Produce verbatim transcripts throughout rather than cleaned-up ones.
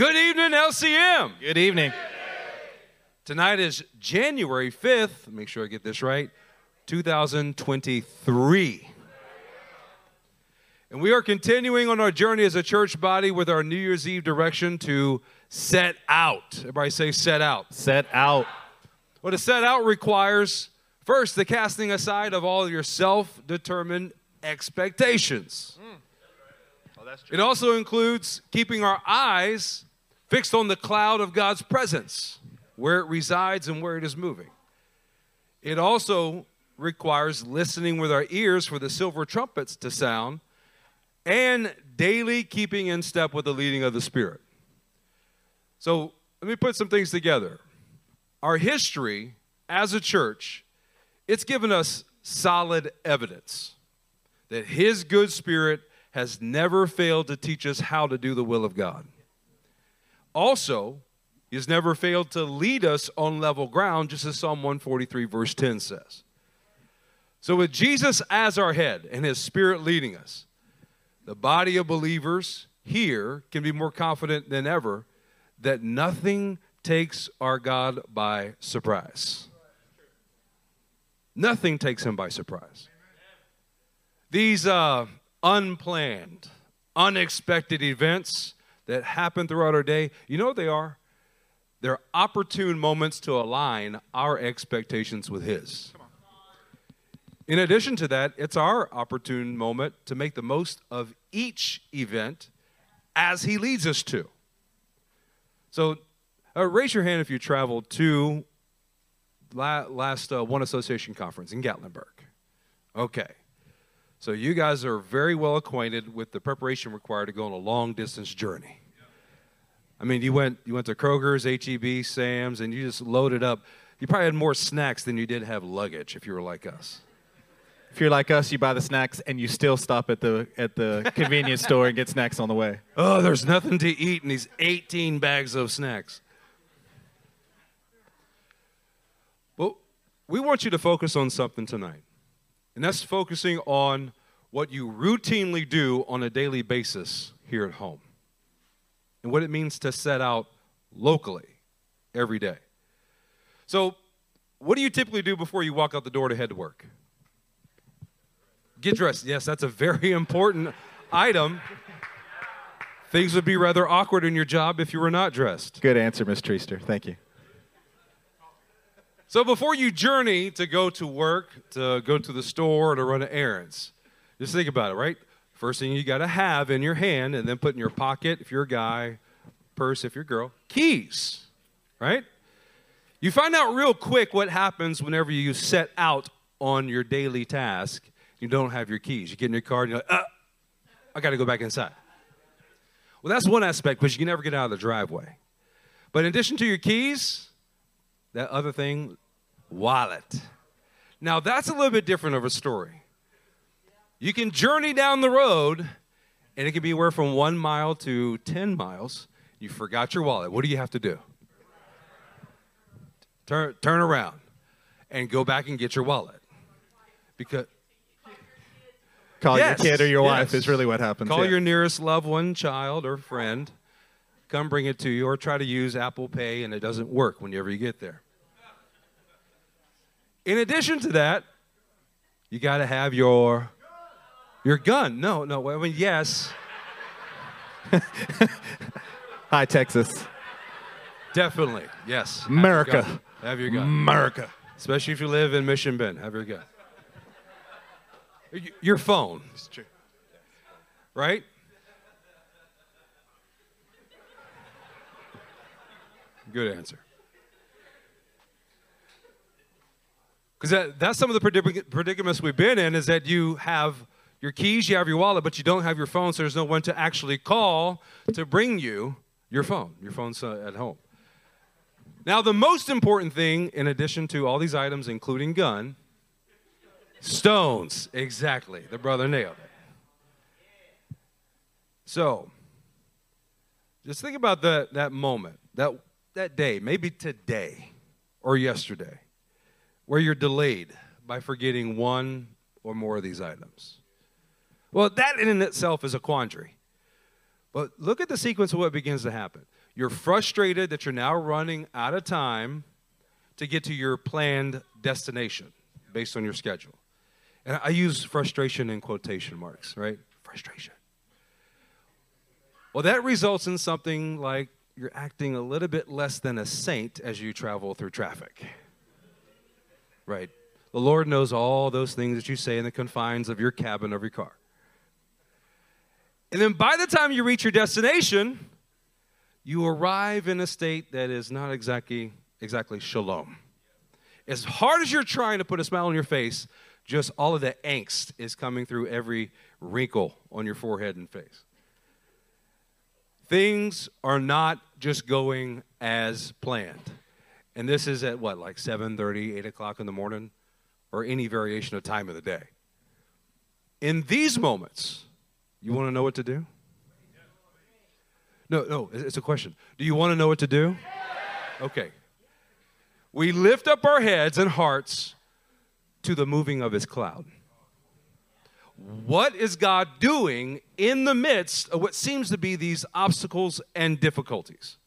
Good evening, L C M. Good evening. Tonight is January fifth, make sure I get this right, two thousand twenty-three. And we are continuing on our journey as a church body with our New Year's Eve direction to set out. Everybody say set out. Set out. Well, to set out requires, first, the casting aside of all your self-determined expectations. Mm. Oh, that's true. It also includes keeping our eyes fixed on the cloud of God's presence, where it resides and where it is moving. It also requires listening with our ears for the silver trumpets to sound, and daily keeping in step with the leading of the Spirit. So let me put some things together. Our history as a church, it's given us solid evidence that His good Spirit has never failed to teach us how to do the will of God. Also, He has never failed to lead us on level ground, just as Psalm one forty-three verse ten says. So with Jesus as our head and His Spirit leading us, the body of believers here can be more confident than ever that nothing takes our God by surprise. Nothing takes Him by surprise. These uh, unplanned, unexpected events that happen throughout our day, you know what they are? They're opportune moments to align our expectations with His. In addition to that, it's our opportune moment to make the most of each event as He leads us to. So uh, raise your hand if you traveled to la- last uh, One Association Conference in Gatlinburg. Okay. So you guys are very well acquainted with the preparation required to go on a long-distance journey. I mean, you went you went to Kroger's, H E B, Sam's, and you just loaded up. You probably had more snacks than you did have luggage if you were like us. If you're like us, you buy the snacks and you still stop at the at the convenience store and get snacks on the way. Oh, there's nothing to eat in these eighteen bags of snacks. Well, we want you to focus on something tonight, and that's focusing on what you routinely do on a daily basis here at home and what it means to set out locally every day. So what do you typically do before you walk out the door to head to work? Get dressed. Yes, that's a very important item. Things would be rather awkward in your job if you were not dressed. Good answer, Miz Treaster. Thank you. So before you journey to go to work, to go to the store, or to run errands, just think about it, right? First thing you got to have in your hand and then put in your pocket, if you're a guy, purse, if you're a girl, keys, right? You find out real quick what happens whenever you set out on your daily task. You don't have your keys. You get in your car and you're like, uh, I got to go back inside. Well, that's one aspect, because you can never get out of the driveway. But in addition to your keys, that other thing, wallet. Now, that's a little bit different of a story. You can journey down the road, and it can be anywhere from one mile to ten miles. You forgot your wallet. What do you have to do? Turn, turn around and go back and get your wallet. Because... Call yes. your kid or your yes. wife is really what happens. Call yeah. your nearest loved one, child, or friend. Come bring it to you, or try to use Apple Pay, and it doesn't work whenever you get there. In addition to that, you got to have your your gun. No, no, I mean, yes. Hi, Texas. Definitely, yes. America. Have your, have your gun. America. Especially if you live in Mission Bend, have your gun. Your phone. It's true. Right? Good answer. Because that, that's some of the predicaments we've been in, is that you have your keys, you have your wallet, but you don't have your phone, so there's no one to actually call to bring you your phone. Your phone's at home. Now, the most important thing, in addition to all these items, including gun, stones, exactly. The brother nailed it. So, just think about that that moment, that that day, maybe today or yesterday, where you're delayed by forgetting one or more of these items. Well, that in and itself is a quandary. But look at the sequence of what begins to happen. You're frustrated that you're now running out of time to get to your planned destination based on your schedule. And I use frustration in quotation marks, right? Frustration. Well, that results in something like you're acting a little bit less than a saint as you travel through traffic, right? The Lord knows all those things that you say in the confines of your cabin of your car. And then by the time you reach your destination, you arrive in a state that is not exactly exactly shalom. As hard as you're trying to put a smile on your face, just all of the angst is coming through every wrinkle on your forehead and face. Things are not just going as planned. And this is at what, like seven thirty, eight o'clock in the morning, or any variation of time of the day. In these moments, you want to know what to do? No, no, it's a question. Do you want to know what to do? Okay. We lift up our heads and hearts to the moving of his cloud. What is God doing in the midst of what seems to be these obstacles and difficulties?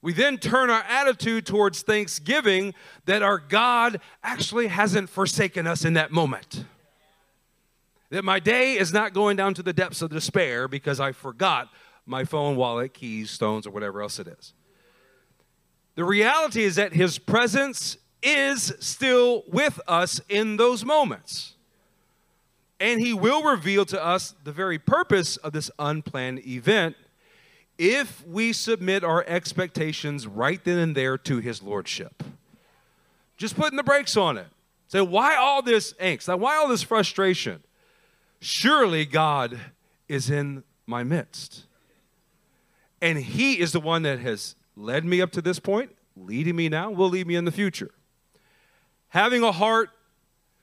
We then turn our attitude towards thanksgiving that our God actually hasn't forsaken us in that moment. That my day is not going down to the depths of despair because I forgot my phone, wallet, keys, stones, or whatever else it is. The reality is that his presence is still with us in those moments. And he will reveal to us the very purpose of this unplanned event if we submit our expectations right then and there to his lordship. Just putting the brakes on it. Say, why all this angst? Why all this frustration? Surely God is in my midst. And he is the one that has led me up to this point, leading me now, will lead me in the future. Having a heart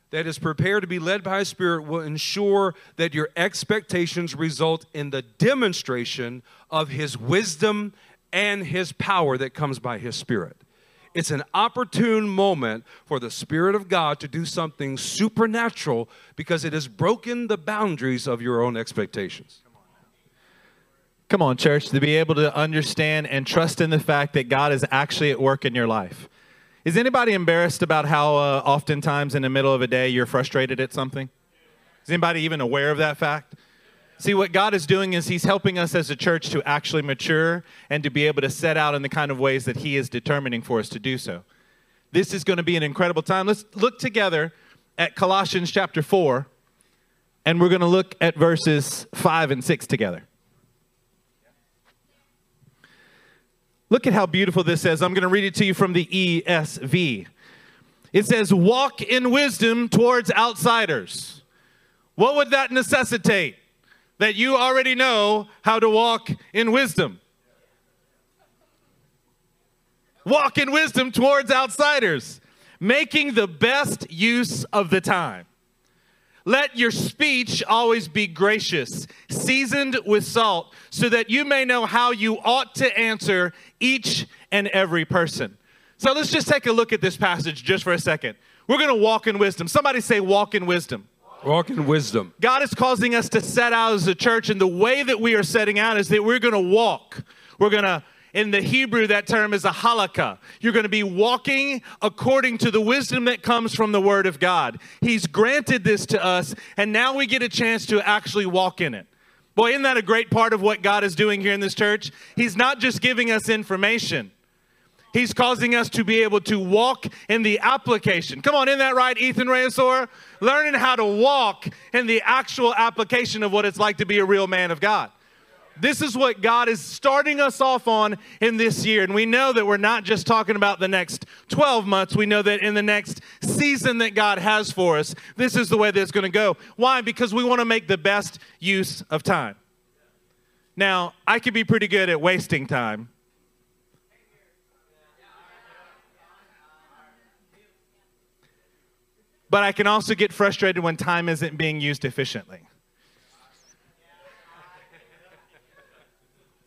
that is prepared to be led by his Spirit will ensure that your expectations result in the demonstration of his wisdom and his power that comes by his Spirit. It's an opportune moment for the Spirit of God to do something supernatural because it has broken the boundaries of your own expectations. Come on, church, to be able to understand and trust in the fact that God is actually at work in your life. Is anybody embarrassed about how uh, oftentimes in the middle of a day you're frustrated at something? Is anybody even aware of that fact? See, what God is doing is he's helping us as a church to actually mature and to be able to set out in the kind of ways that he is determining for us to do so. This is going to be an incredible time. Let's look together at Colossians chapter four, and we're going to look at verses five and six together. Look at how beautiful this says. I'm going to read it to you from the E S V. It says, walk in wisdom towards outsiders. What would that necessitate? That you already know how to walk in wisdom. Walk in wisdom towards outsiders, making the best use of the time. Let your speech always be gracious, seasoned with salt, so that you may know how you ought to answer each and every person. So let's just take a look at this passage just for a second. We're going to walk in wisdom. Somebody say walk in wisdom. Walk in wisdom. God is causing us to set out as a church, and the way that we are setting out is that we're going to walk. We're going to In the Hebrew, that term is a halakha. You're going to be walking according to the wisdom that comes from the Word of God. He's granted this to us, and now we get a chance to actually walk in it. Boy, isn't that a great part of what God is doing here in this church? He's not just giving us information. He's causing us to be able to walk in the application. Come on, isn't that right, Ethan Reesor? Learning how to walk in the actual application of what it's like to be a real man of God. This is what God is starting us off on in this year. And we know that we're not just talking about the next twelve months. We know that in the next season that God has for us, this is the way that it's going to go. Why? Because we want to make the best use of time. Now, I could be pretty good at wasting time. But I can also get frustrated when time isn't being used efficiently.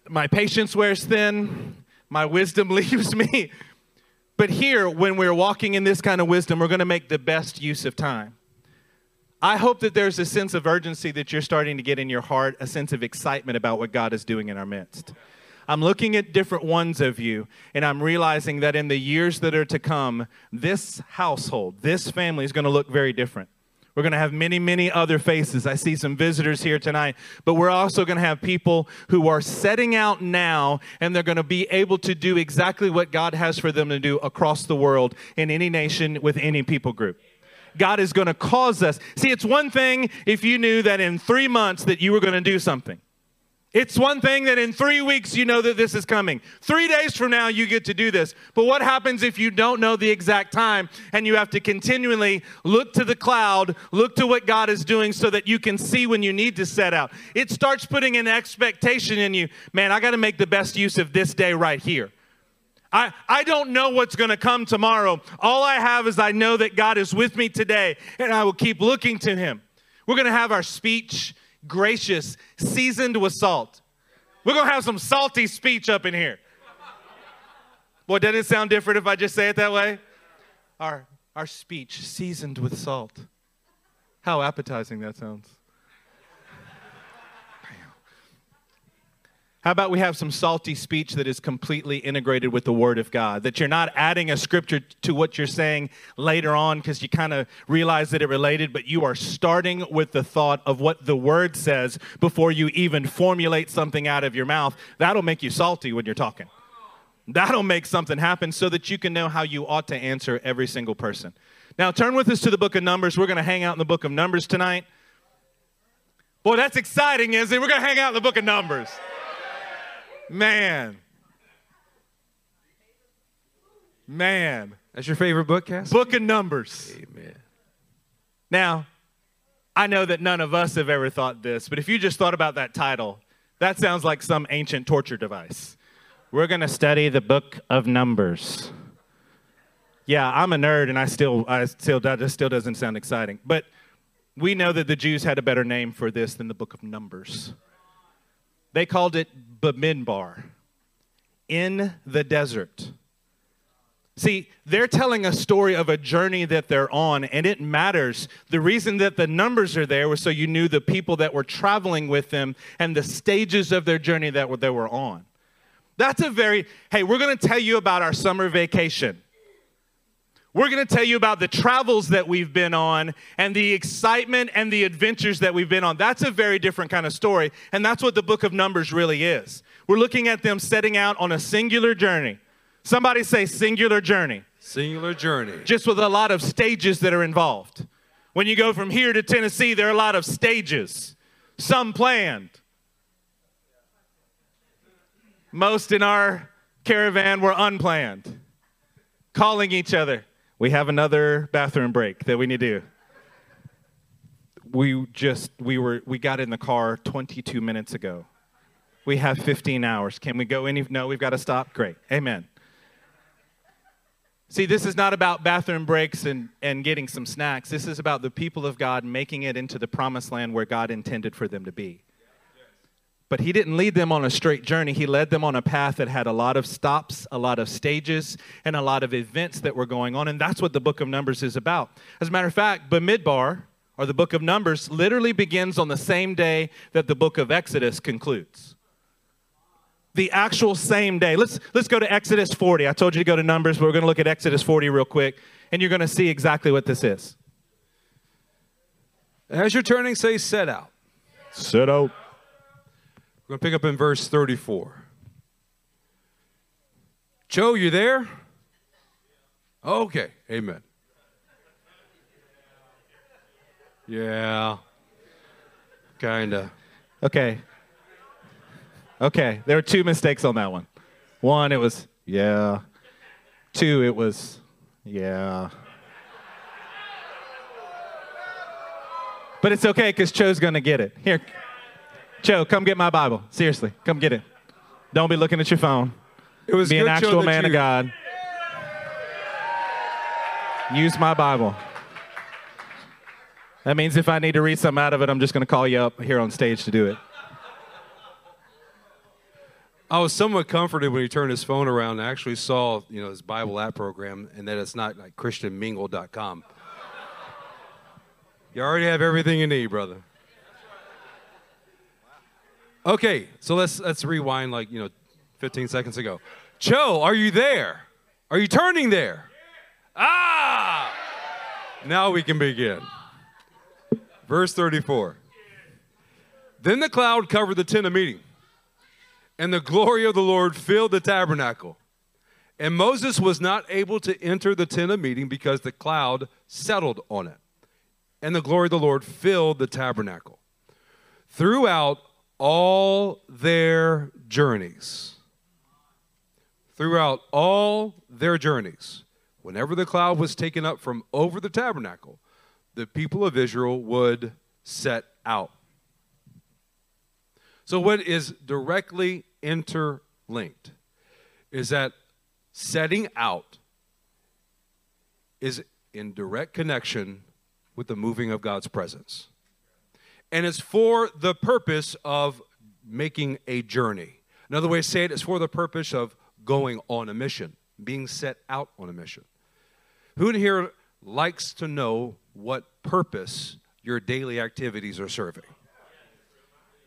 My patience wears thin, my wisdom leaves me. But here, when we're walking in this kind of wisdom, we're going to make the best use of time. I hope that there's a sense of urgency that you're starting to get in your heart, a sense of excitement about what God is doing in our midst. I'm looking at different ones of you, and I'm realizing that in the years that are to come, this household, this family is going to look very different. We're going to have many, many other faces. I see some visitors here tonight, but we're also going to have people who are setting out now, and they're going to be able to do exactly what God has for them to do across the world in any nation with any people group. God is going to cause us. See, it's one thing if you knew that in three months that you were going to do something. It's one thing that in three weeks you know that this is coming. Three days from now you get to do this. But what happens if you don't know the exact time and you have to continually look to the cloud, look to what God is doing so that you can see when you need to set out? It starts putting an expectation in you. Man, I got to make the best use of this day right here. I, I don't know what's going to come tomorrow. All I have is I know that God is with me today, and I will keep looking to him. We're going to have our speech gracious, seasoned with salt. We're going to have some salty speech up in here. Boy, doesn't it sound different if I just say it that way? Our, our speech seasoned with salt. How appetizing that sounds. How about we have some salty speech that is completely integrated with the Word of God, that you're not adding a scripture to what you're saying later on because you kind of realize that it related, but you are starting with the thought of what the Word says before you even formulate something out of your mouth. That'll make you salty when you're talking. That'll make something happen so that you can know how you ought to answer every single person. Now, turn with us to the book of Numbers. We're going to hang out in the book of Numbers tonight. Boy, that's exciting, isn't it? We're going to hang out in the book of Numbers. Man. Man. That's your favorite book, Cass? Book of Numbers. Amen. Now, I know that none of us have ever thought this, but if you just thought about that title, that sounds like some ancient torture device. We're going to study the book of Numbers. Yeah, I'm a nerd, and I still, I still, that still doesn't sound exciting. But we know that the Jews had a better name for this than the book of Numbers. They called it Bamidbar, in the desert. See, they're telling a story of a journey that they're on, and it matters. The reason that the numbers are there was so you knew the people that were traveling with them and the stages of their journey that they were on. That's a very, hey, we're going to tell you about our summer vacation. We're going to tell you about the travels that we've been on and the excitement and the adventures that we've been on. That's a very different kind of story, and that's what the book of Numbers really is. We're looking at them setting out on a singular journey. Somebody say singular journey. Singular journey. Just with a lot of stages that are involved. When you go from here to Tennessee, there are a lot of stages, some planned. Most in our caravan were unplanned, calling each other. We have another bathroom break that we need to do. We just, we were, we got in the car twenty-two minutes ago. We have fifteen hours. Can we go any, no, we've got to stop. Great. Amen. See, this is not about bathroom breaks and, and getting some snacks. This is about the people of God making it into the promised land where God intended for them to be. But he didn't lead them on a straight journey. He led them on a path that had a lot of stops, a lot of stages, and a lot of events that were going on. And that's what the book of Numbers is about. As a matter of fact, Bamidbar, or the book of Numbers, literally begins on the same day that the book of Exodus concludes. The actual same day. Let's, let's go to Exodus forty. I told you to go to Numbers, but we're going to look at Exodus forty real quick. And you're going to see exactly what this is. As you're turning, say, set out. Set out. We're going to pick up in verse thirty-four. Joe, you there? Okay, amen. Yeah, kind of. Okay. Okay, there were two mistakes on that one. One, it was, yeah. Two, it was, yeah. But it's okay, because Joe's going to get it. Here. Joe, come get my Bible. Seriously, come get it. Don't be looking at your phone. It was be an actual man you... of God. Use my Bible. That means if I need to read something out of it, I'm just going to call you up here on stage to do it. I was somewhat comforted when he turned his phone around and actually saw, you know, his Bible app program, and that it's not like Christian Mingle dot com. You already have everything you need, brother. Okay, so let's let's rewind like, you know, fifteen seconds ago. Joe, are you there? Are you turning there? Ah! Now we can begin. Verse thirty-four. Then the cloud covered the tent of meeting, and the glory of the Lord filled the tabernacle. And Moses was not able to enter the tent of meeting because the cloud settled on it, and the glory of the Lord filled the tabernacle. Throughout all their journeys, throughout all their journeys, whenever the cloud was taken up from over the tabernacle, the people of Israel would set out. So what is directly interlinked is that setting out is in direct connection with the moving of God's presence. And it's for the purpose of making a journey. Another way to say it is for the purpose of going on a mission, being set out on a mission. Who in here likes to know what purpose your daily activities are serving?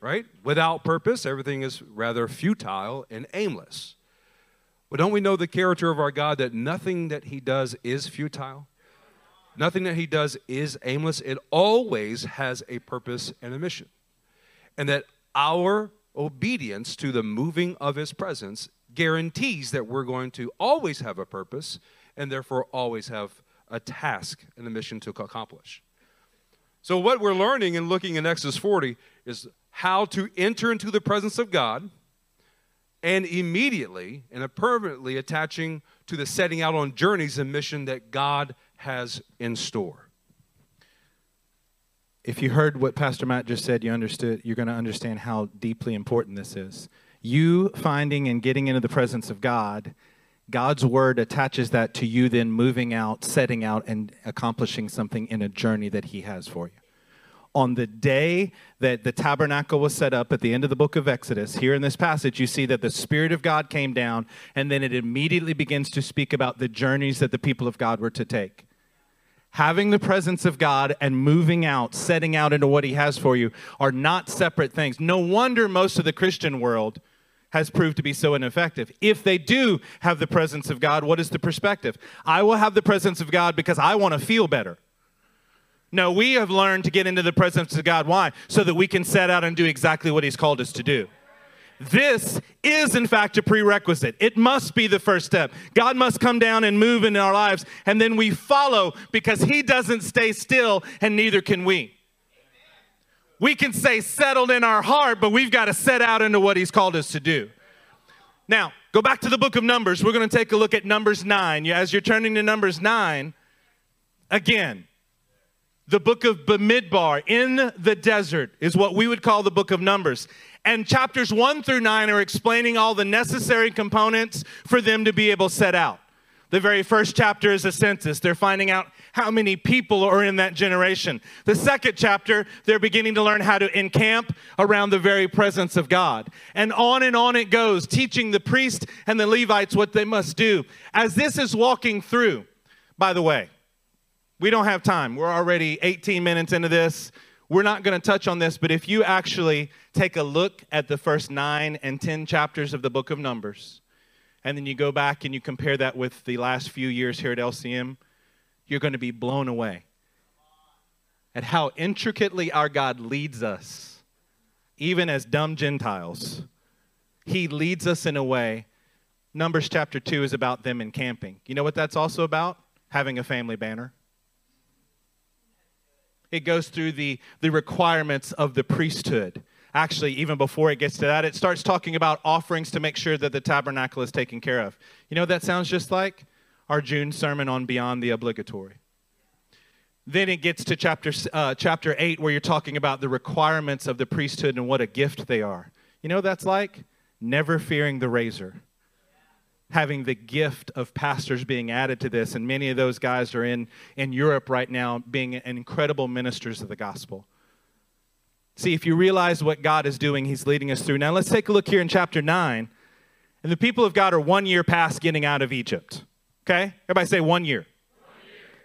Right? Without purpose, everything is rather futile and aimless. But don't we know the character of our God, that nothing that he does is futile? Nothing that he does is aimless. It always has a purpose and a mission. And that our obedience to the moving of his presence guarantees that we're going to always have a purpose and therefore always have a task and a mission to accomplish. So what we're learning and looking in Exodus forty is how to enter into the presence of God, and immediately and permanently attaching to the setting out on journeys and mission that God has in store. If you heard what Pastor Matt just said, you understood, you're going to understand how deeply important this is. You finding and getting into the presence of God, God's word attaches that to you then moving out, setting out, and accomplishing something in a journey that he has for you. On the day that the tabernacle was set up at the end of the book of Exodus, here in this passage, you see that the Spirit of God came down, and then it immediately begins to speak about the journeys that the people of God were to take. Having the presence of God and moving out, setting out into what he has for you are not separate things. No wonder most of the Christian world has proved to be so ineffective. If they do have the presence of God, what is the perspective? I will have the presence of God because I want to feel better. No, we have learned to get into the presence of God. Why? So that we can set out and do exactly what he's called us to do. This is, in fact, a prerequisite. It must be the first step. God must come down and move in our lives, and then we follow because he doesn't stay still, and neither can we. We can stay settled in our heart, but we've got to set out into what he's called us to do. Now, go back to the book of Numbers. We're going to take a look at Numbers nine. As you're turning to Numbers nine, again, the book of Bamidbar, in the desert, is what we would call the book of Numbers. And chapters one through nine are explaining all the necessary components for them to be able to set out. The very first chapter is a census. They're finding out how many people are in that generation. The second chapter, they're beginning to learn how to encamp around the very presence of God. And on and on it goes, teaching the priests and the Levites what they must do. As this is walking through, by the way, we don't have time. We're already eighteen minutes into this. We're not going to touch on this, but if you actually take a look at the first nine and ten chapters of the book of Numbers, and then you go back and you compare that with the last few years here at L C M, you're going to be blown away at how intricately our God leads us, even as dumb Gentiles. He leads us in a way. Numbers chapter two is about them encamping. You know what that's also about? Having a family banner. It goes through the, the requirements of the priesthood. Actually, even before it gets to that, it starts talking about offerings to make sure that the tabernacle is taken care of. You know what that sounds just like? Our June sermon on Beyond the Obligatory. Then it gets to chapter uh, chapter eight, where you're talking about the requirements of the priesthood and what a gift they are. You know what that's like? Never fearing the razor. Having the gift of pastors being added to this, and many of those guys are in, in Europe right now being incredible ministers of the gospel. See, if you realize what God is doing, he's leading us through. Now, let's take a look here in chapter nine. And the people of God are one year past getting out of Egypt. Okay? Everybody say one year. One year.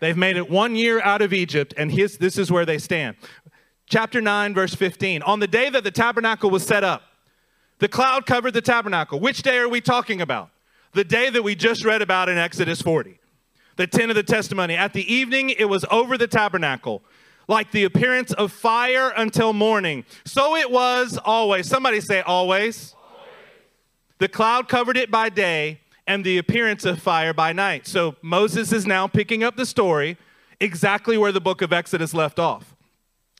They've made it one year out of Egypt, and his, this is where they stand. Chapter nine, verse fifteen. On the day that the tabernacle was set up, The cloud covered the tabernacle. Which day are we talking about? The day that we just read about in Exodus forty. The tent of the testimony. At the evening, it was over the tabernacle, like the appearance of fire until morning. So it was always. Somebody say always. Always. The cloud covered it by day and the appearance of fire by night. So Moses is now picking up the story exactly where the book of Exodus left off.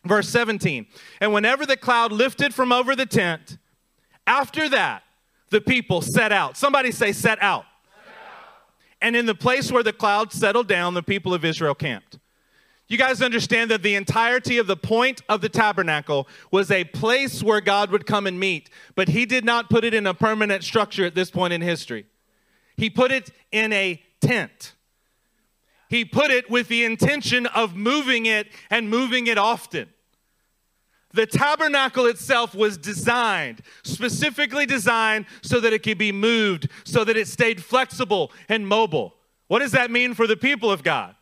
Verse seventeen. And whenever the cloud lifted from over the tent, after that, the people set out. Somebody say set out. And in the place where the cloud settled down, the people of Israel camped. You guys understand that the entirety of the point of the tabernacle was a place where God would come and meet, but he did not put it in a permanent structure at this point in history. He put it in a tent. He put it with the intention of moving it and moving it often. The tabernacle itself was designed, specifically designed so that it could be moved, so that it stayed flexible and mobile. What does that mean for the people of God?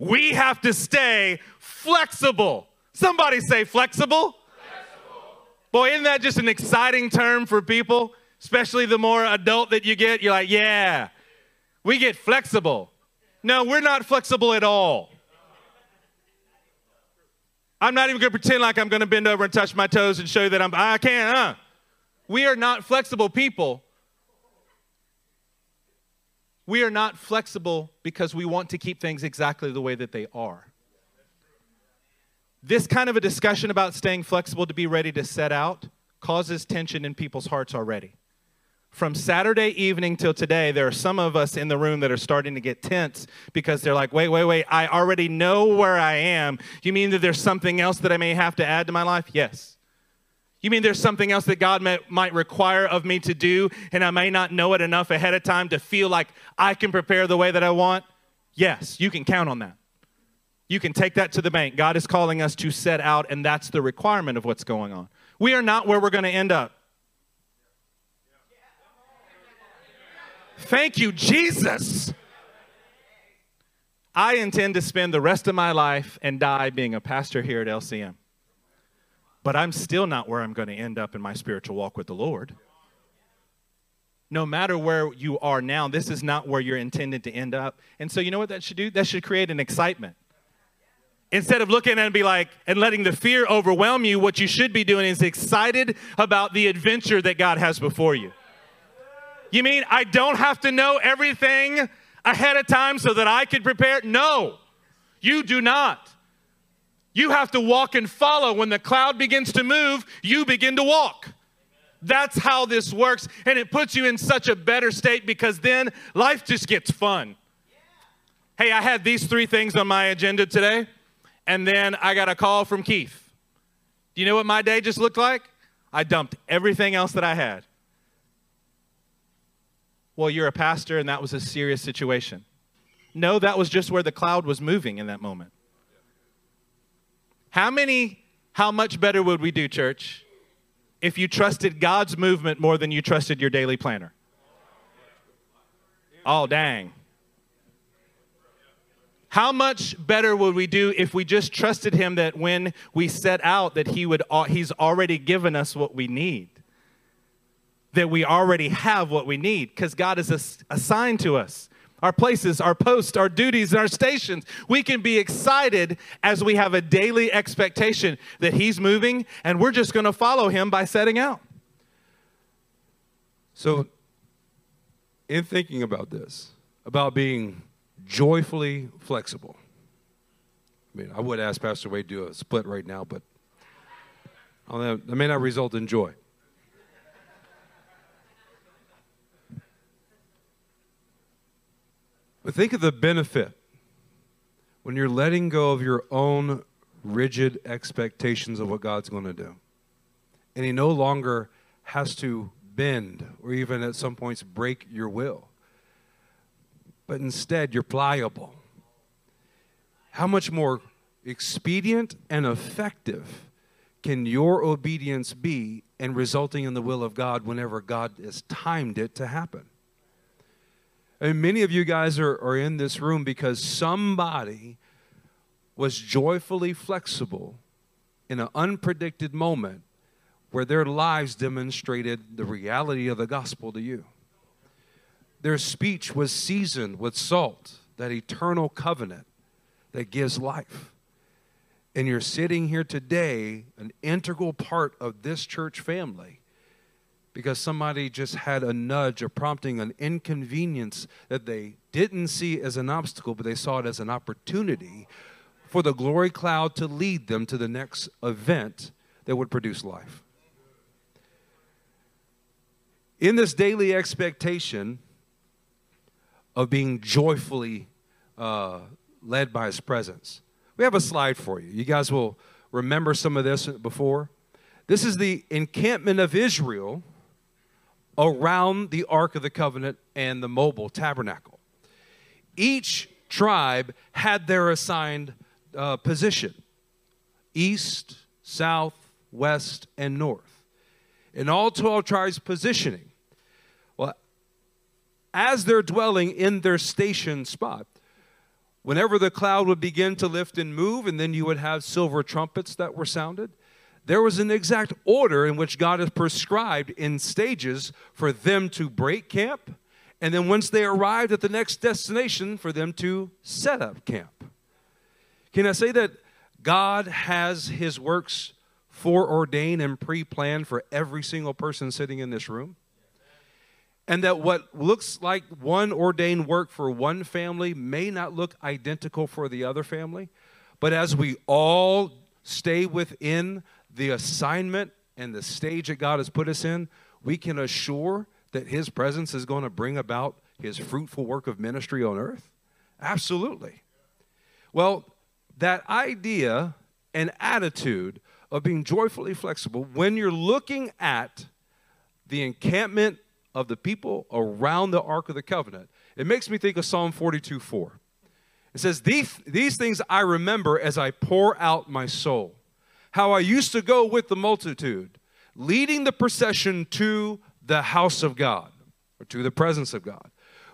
We have to stay flexible. Somebody say flexible. Flexible. Boy, isn't that just an exciting term for people? Especially the more adult that you get, you're like, yeah, we get flexible. No, we're not flexible at all. I'm not even going to pretend like I'm going to bend over and touch my toes and show you that I'm, I can't. Huh? We are not flexible people. We are not flexible because we want to keep things exactly the way that they are. This kind of a discussion about staying flexible to be ready to set out causes tension in people's hearts already. From Saturday evening till today, there are some of us in the room that are starting to get tense because they're like, wait, wait, wait, I already know where I am. You mean that there's something else that I may have to add to my life? Yes. You mean there's something else that God may, might require of me to do, and I may not know it enough ahead of time to feel like I can prepare the way that I want? Yes, you can count on that. You can take that to the bank. God is calling us to set out, and that's the requirement of what's going on. We are not where we're going to end up. Thank you, Jesus. I intend to spend the rest of my life and die being a pastor here at L C M. But I'm still not where I'm going to end up in my spiritual walk with the Lord. No matter where you are now, this is not where you're intended to end up. And so you know what that should do? That should create an excitement. Instead of looking at it and be like, and letting the fear overwhelm you, what you should be doing is excited about the adventure that God has before you. You mean I don't have to know everything ahead of time so that I could prepare? No, you do not. You have to walk and follow. When the cloud begins to move, you begin to walk. That's how this works, and it puts you in such a better state because then life just gets fun. Hey, I had these three things on my agenda today, and then I got a call from Keith. Do you know what my day just looked like? I dumped everything else that I had. Well, you're a pastor, and that was a serious situation. No, that was just where the cloud was moving in that moment. How many, how much better would we do, church, if you trusted God's movement more than you trusted your daily planner? Oh, dang. How much better would we do if we just trusted him that when we set out that he would, he's already given us what we need? That we already have what we need because God has ass- assigned to us our places, our posts, our duties, and our stations. We can be excited as we have a daily expectation that he's moving and we're just going to follow him by setting out. So in thinking about this, about being joyfully flexible, I mean, I would ask Pastor Wade to do a split right now, but that may not result in joy. But think of the benefit when you're letting go of your own rigid expectations of what God's going to do. And he no longer has to bend or even at some points break your will. But instead, you're pliable. How much more expedient and effective can your obedience be in resulting in the will of God whenever God has timed it to happen? And many of you guys are, are in this room because somebody was joyfully flexible in an unpredicted moment where their lives demonstrated the reality of the gospel to you. Their speech was seasoned with salt, that eternal covenant that gives life. And you're sitting here today, an integral part of this church family, because somebody just had a nudge or prompting, an inconvenience that they didn't see as an obstacle, but they saw it as an opportunity for the glory cloud to lead them to the next event that would produce life. In this daily expectation of being joyfully uh, led by His presence, we have a slide for you. You guys will remember some of this before. This is the encampment of Israel around the Ark of the Covenant and the mobile tabernacle. Each tribe had their assigned uh, position, east, south, west, and north. And all twelve tribes positioning, well, as they're dwelling in their station spot, whenever the cloud would begin to lift and move, and then you would have silver trumpets that were sounded, there was an exact order in which God has prescribed in stages for them to break camp, and then once they arrived at the next destination, for them to set up camp. Can I say that God has His works foreordained and pre-planned for every single person sitting in this room? And that what looks like one ordained work for one family may not look identical for the other family, but as we all stay within the assignment and the stage that God has put us in, we can assure that His presence is going to bring about His fruitful work of ministry on earth? Absolutely. Well, that idea and attitude of being joyfully flexible, when you're looking at the encampment of the people around the Ark of the Covenant, it makes me think of Psalm forty-two four. It says, these, these things I remember as I pour out my soul, how I used to go with the multitude, leading the procession to the house of God, or to the presence of God,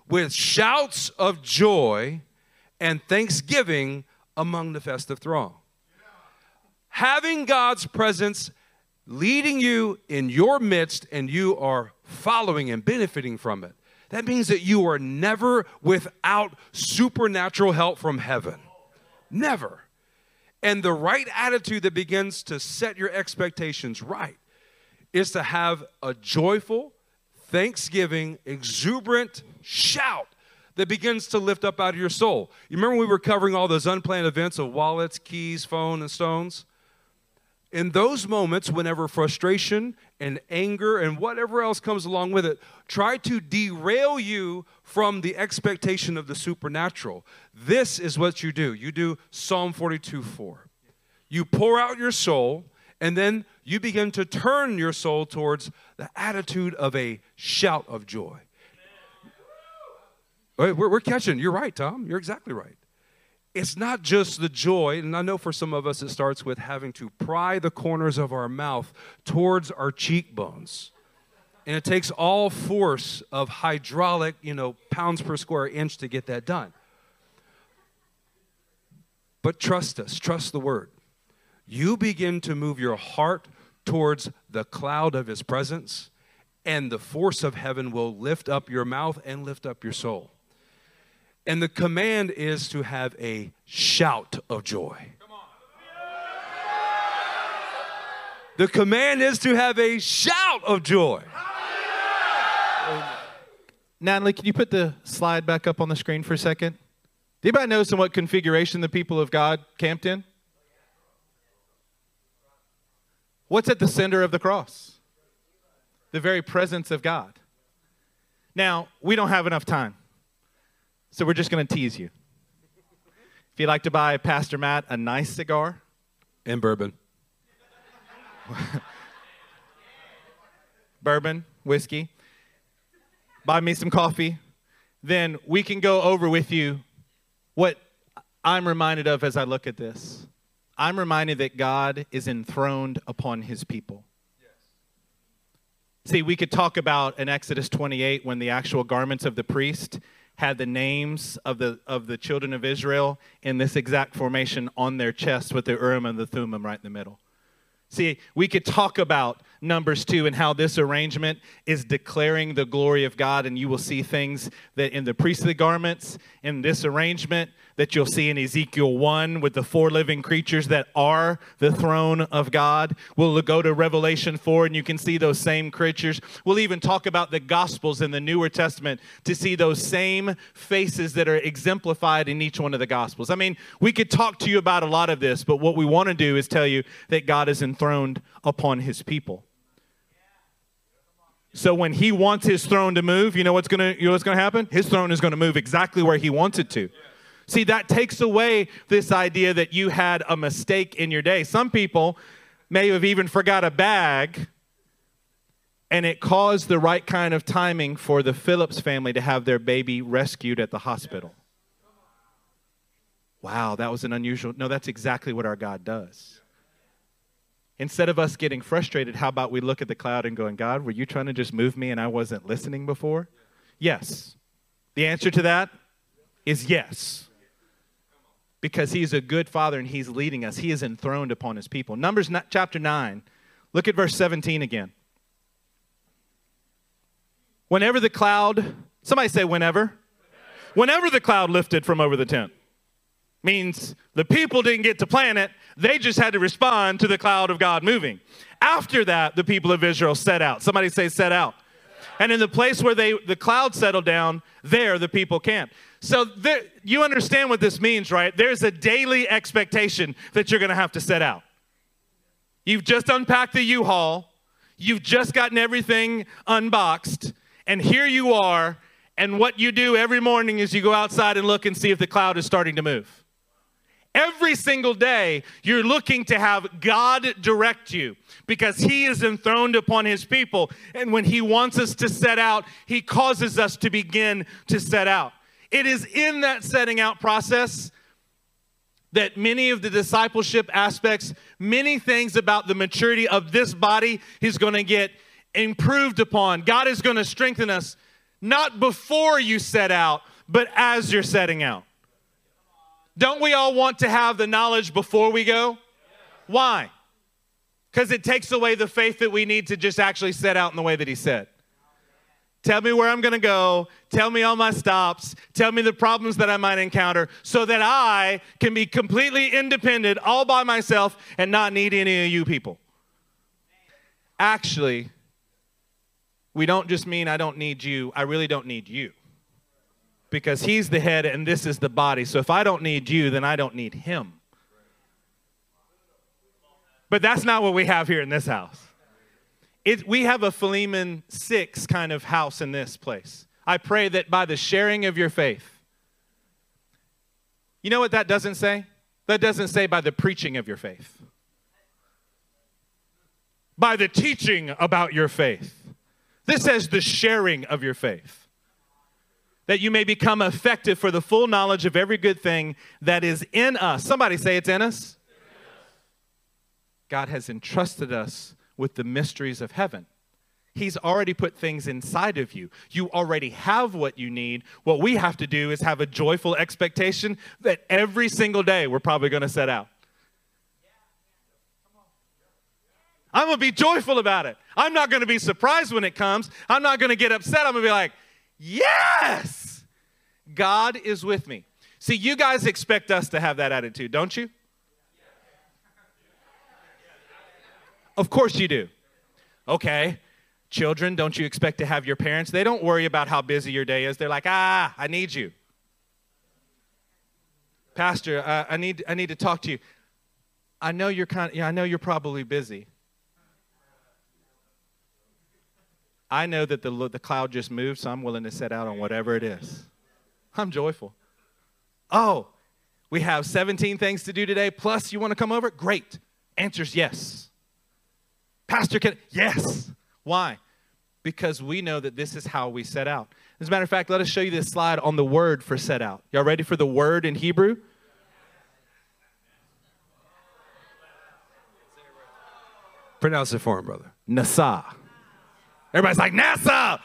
with shouts of joy and thanksgiving among the festive throng. Having God's presence leading you in your midst, and you are following and benefiting from it. That means that you are never without supernatural help from heaven. Never. And the right attitude that begins to set your expectations right is to have a joyful, thanksgiving, exuberant shout that begins to lift up out of your soul. You remember we were covering all those unplanned events of wallets, keys, phone, and stones? In those moments, whenever frustration and anger and whatever else comes along with it, try to derail you from the expectation of the supernatural. This is what you do. You do Psalm forty-two four. You pour out your soul, and then you begin to turn your soul towards the attitude of a shout of joy. We're, we're catching. You're right, Tom. You're exactly right. It's not just the joy, and I know for some of us it starts with having to pry the corners of our mouth towards our cheekbones. And it takes all force of hydraulic, you know, pounds per square inch to get that done. But trust us, trust the word. You begin to move your heart towards the cloud of His presence, and the force of heaven will lift up your mouth and lift up your soul. And the command is to have a shout of joy. Come on. The command is to have a shout of joy. Hallelujah. Natalie, can you put the slide back up on the screen for a second? Did anybody notice in what configuration the people of God camped in? What's at the center of the cross? The very presence of God. Now, we don't have enough time, so we're just going to tease you. If you'd like to buy Pastor Matt a nice cigar. And bourbon. Bourbon, whiskey. Buy me some coffee. Then we can go over with you what I'm reminded of as I look at this. I'm reminded that God is enthroned upon His people. Yes. See, we could talk about in Exodus twenty-eight when the actual garments of the priest had the names of the of the children of Israel in this exact formation on their chest with the Urim and the Thummim right in the middle. See, we could talk about Numbers two and how this arrangement is declaring the glory of God. And you will see things that in the priestly garments, in this arrangement, that you'll see in Ezekiel one with the four living creatures that are the throne of God. We'll go to Revelation four and you can see those same creatures. We'll even talk about the Gospels in the Newer Testament to see those same faces that are exemplified in each one of the Gospels. I mean, we could talk to you about a lot of this, but what we want to do is tell you that God is enthroned upon his people. So when he wants his throne to move, you know what's going to you know what's going to happen? His throne is going to move exactly where he wants it to. See, that takes away this idea that you had a mistake in your day. Some people may have even forgot a bag, and it caused the right kind of timing for the Phillips family to have their baby rescued at the hospital. Wow, that was an unusual... No, that's exactly what our God does. Instead of us getting frustrated, how about we look at the cloud and going, God, were you trying to just move me and I wasn't listening before? Yes. The answer to that is yes. Because he's a good father and he's leading us. He is enthroned upon his people. Numbers chapter nine. Look at verse seventeen again. Whenever the cloud, somebody say whenever. Whenever the cloud lifted from over the tent. Means the people didn't get to plan it. They just had to respond to the cloud of God moving. After that, the people of Israel set out. Somebody say set out. And in the place where they the cloud settled down, there the people camped. So there, you understand what this means, right? There's a daily expectation that you're going to have to set out. You've just unpacked the U-Haul. You've just gotten everything unboxed. And here you are. And what you do every morning is you go outside and look and see if the cloud is starting to move. Every single day, you're looking to have God direct you because he is enthroned upon his people. And when he wants us to set out, he causes us to begin to set out. It is in that setting out process that many of the discipleship aspects, many things about the maturity of this body is going to get improved upon. God is going to strengthen us, not before you set out, but as you're setting out. Don't we all want to have the knowledge before we go? Why? Because it takes away the faith that we need to just actually set out in the way that he said. Tell me where I'm going to go. Tell me all my stops. Tell me the problems that I might encounter so that I can be completely independent all by myself and not need any of you people. Actually, we don't just mean I don't need you. I really don't need you. Because he's the head and this is the body. So if I don't need you, then I don't need him. But that's not what we have here in this house. It, we have a Philemon six kind of house in this place. I pray that by the sharing of your faith. You know what that doesn't say? That doesn't say by the preaching of your faith. By the teaching about your faith. This says the sharing of your faith. That you may become effective for the full knowledge of every good thing that is in us. Somebody say it's in us. God has entrusted us with the mysteries of heaven. He's already put things inside of you. You already have what you need. What we have to do is have a joyful expectation that every single day we're probably going to set out. I'm going to be joyful about it. I'm not going to be surprised when it comes. I'm not going to get upset. I'm going to be like, yes! God is with me. See, you guys expect us to have that attitude, don't you? Of course you do. Okay, children, don't you expect to have your parents? They don't worry about how busy your day is. They're like, ah, I need you. Pastor, uh, I need I need to talk to you. I know you're kind of, yeah, I know you're probably busy. I know that the the cloud just moved, so I'm willing to set out on whatever it is. I'm joyful. Oh, we have seventeen things to do today, plus you want to come over? Great. Answer's yes. Pastor, can... Yes. Why? Because we know that this is how we set out. As a matter of fact, let us show you this slide on the word for set out. Y'all ready for the word in Hebrew? Pronounce it for him, brother. Nasa. Everybody's like, NASA!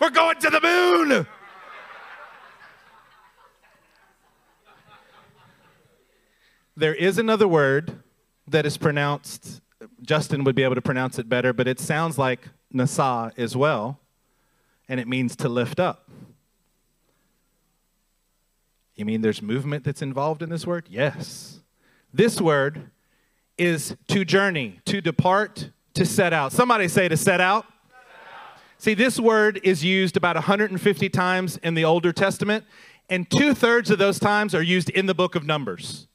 We're going to the moon! There is another word that is pronounced Justin would be able to pronounce it better, but it sounds like Nasa as well, and it means to lift up. You mean there's movement that's involved in this word? Yes. This word is to journey, to depart, to set out. Somebody say to set out. Set out. See, this word is used about one hundred fifty times in the Older Testament, and two-thirds of those times are used in the book of Numbers,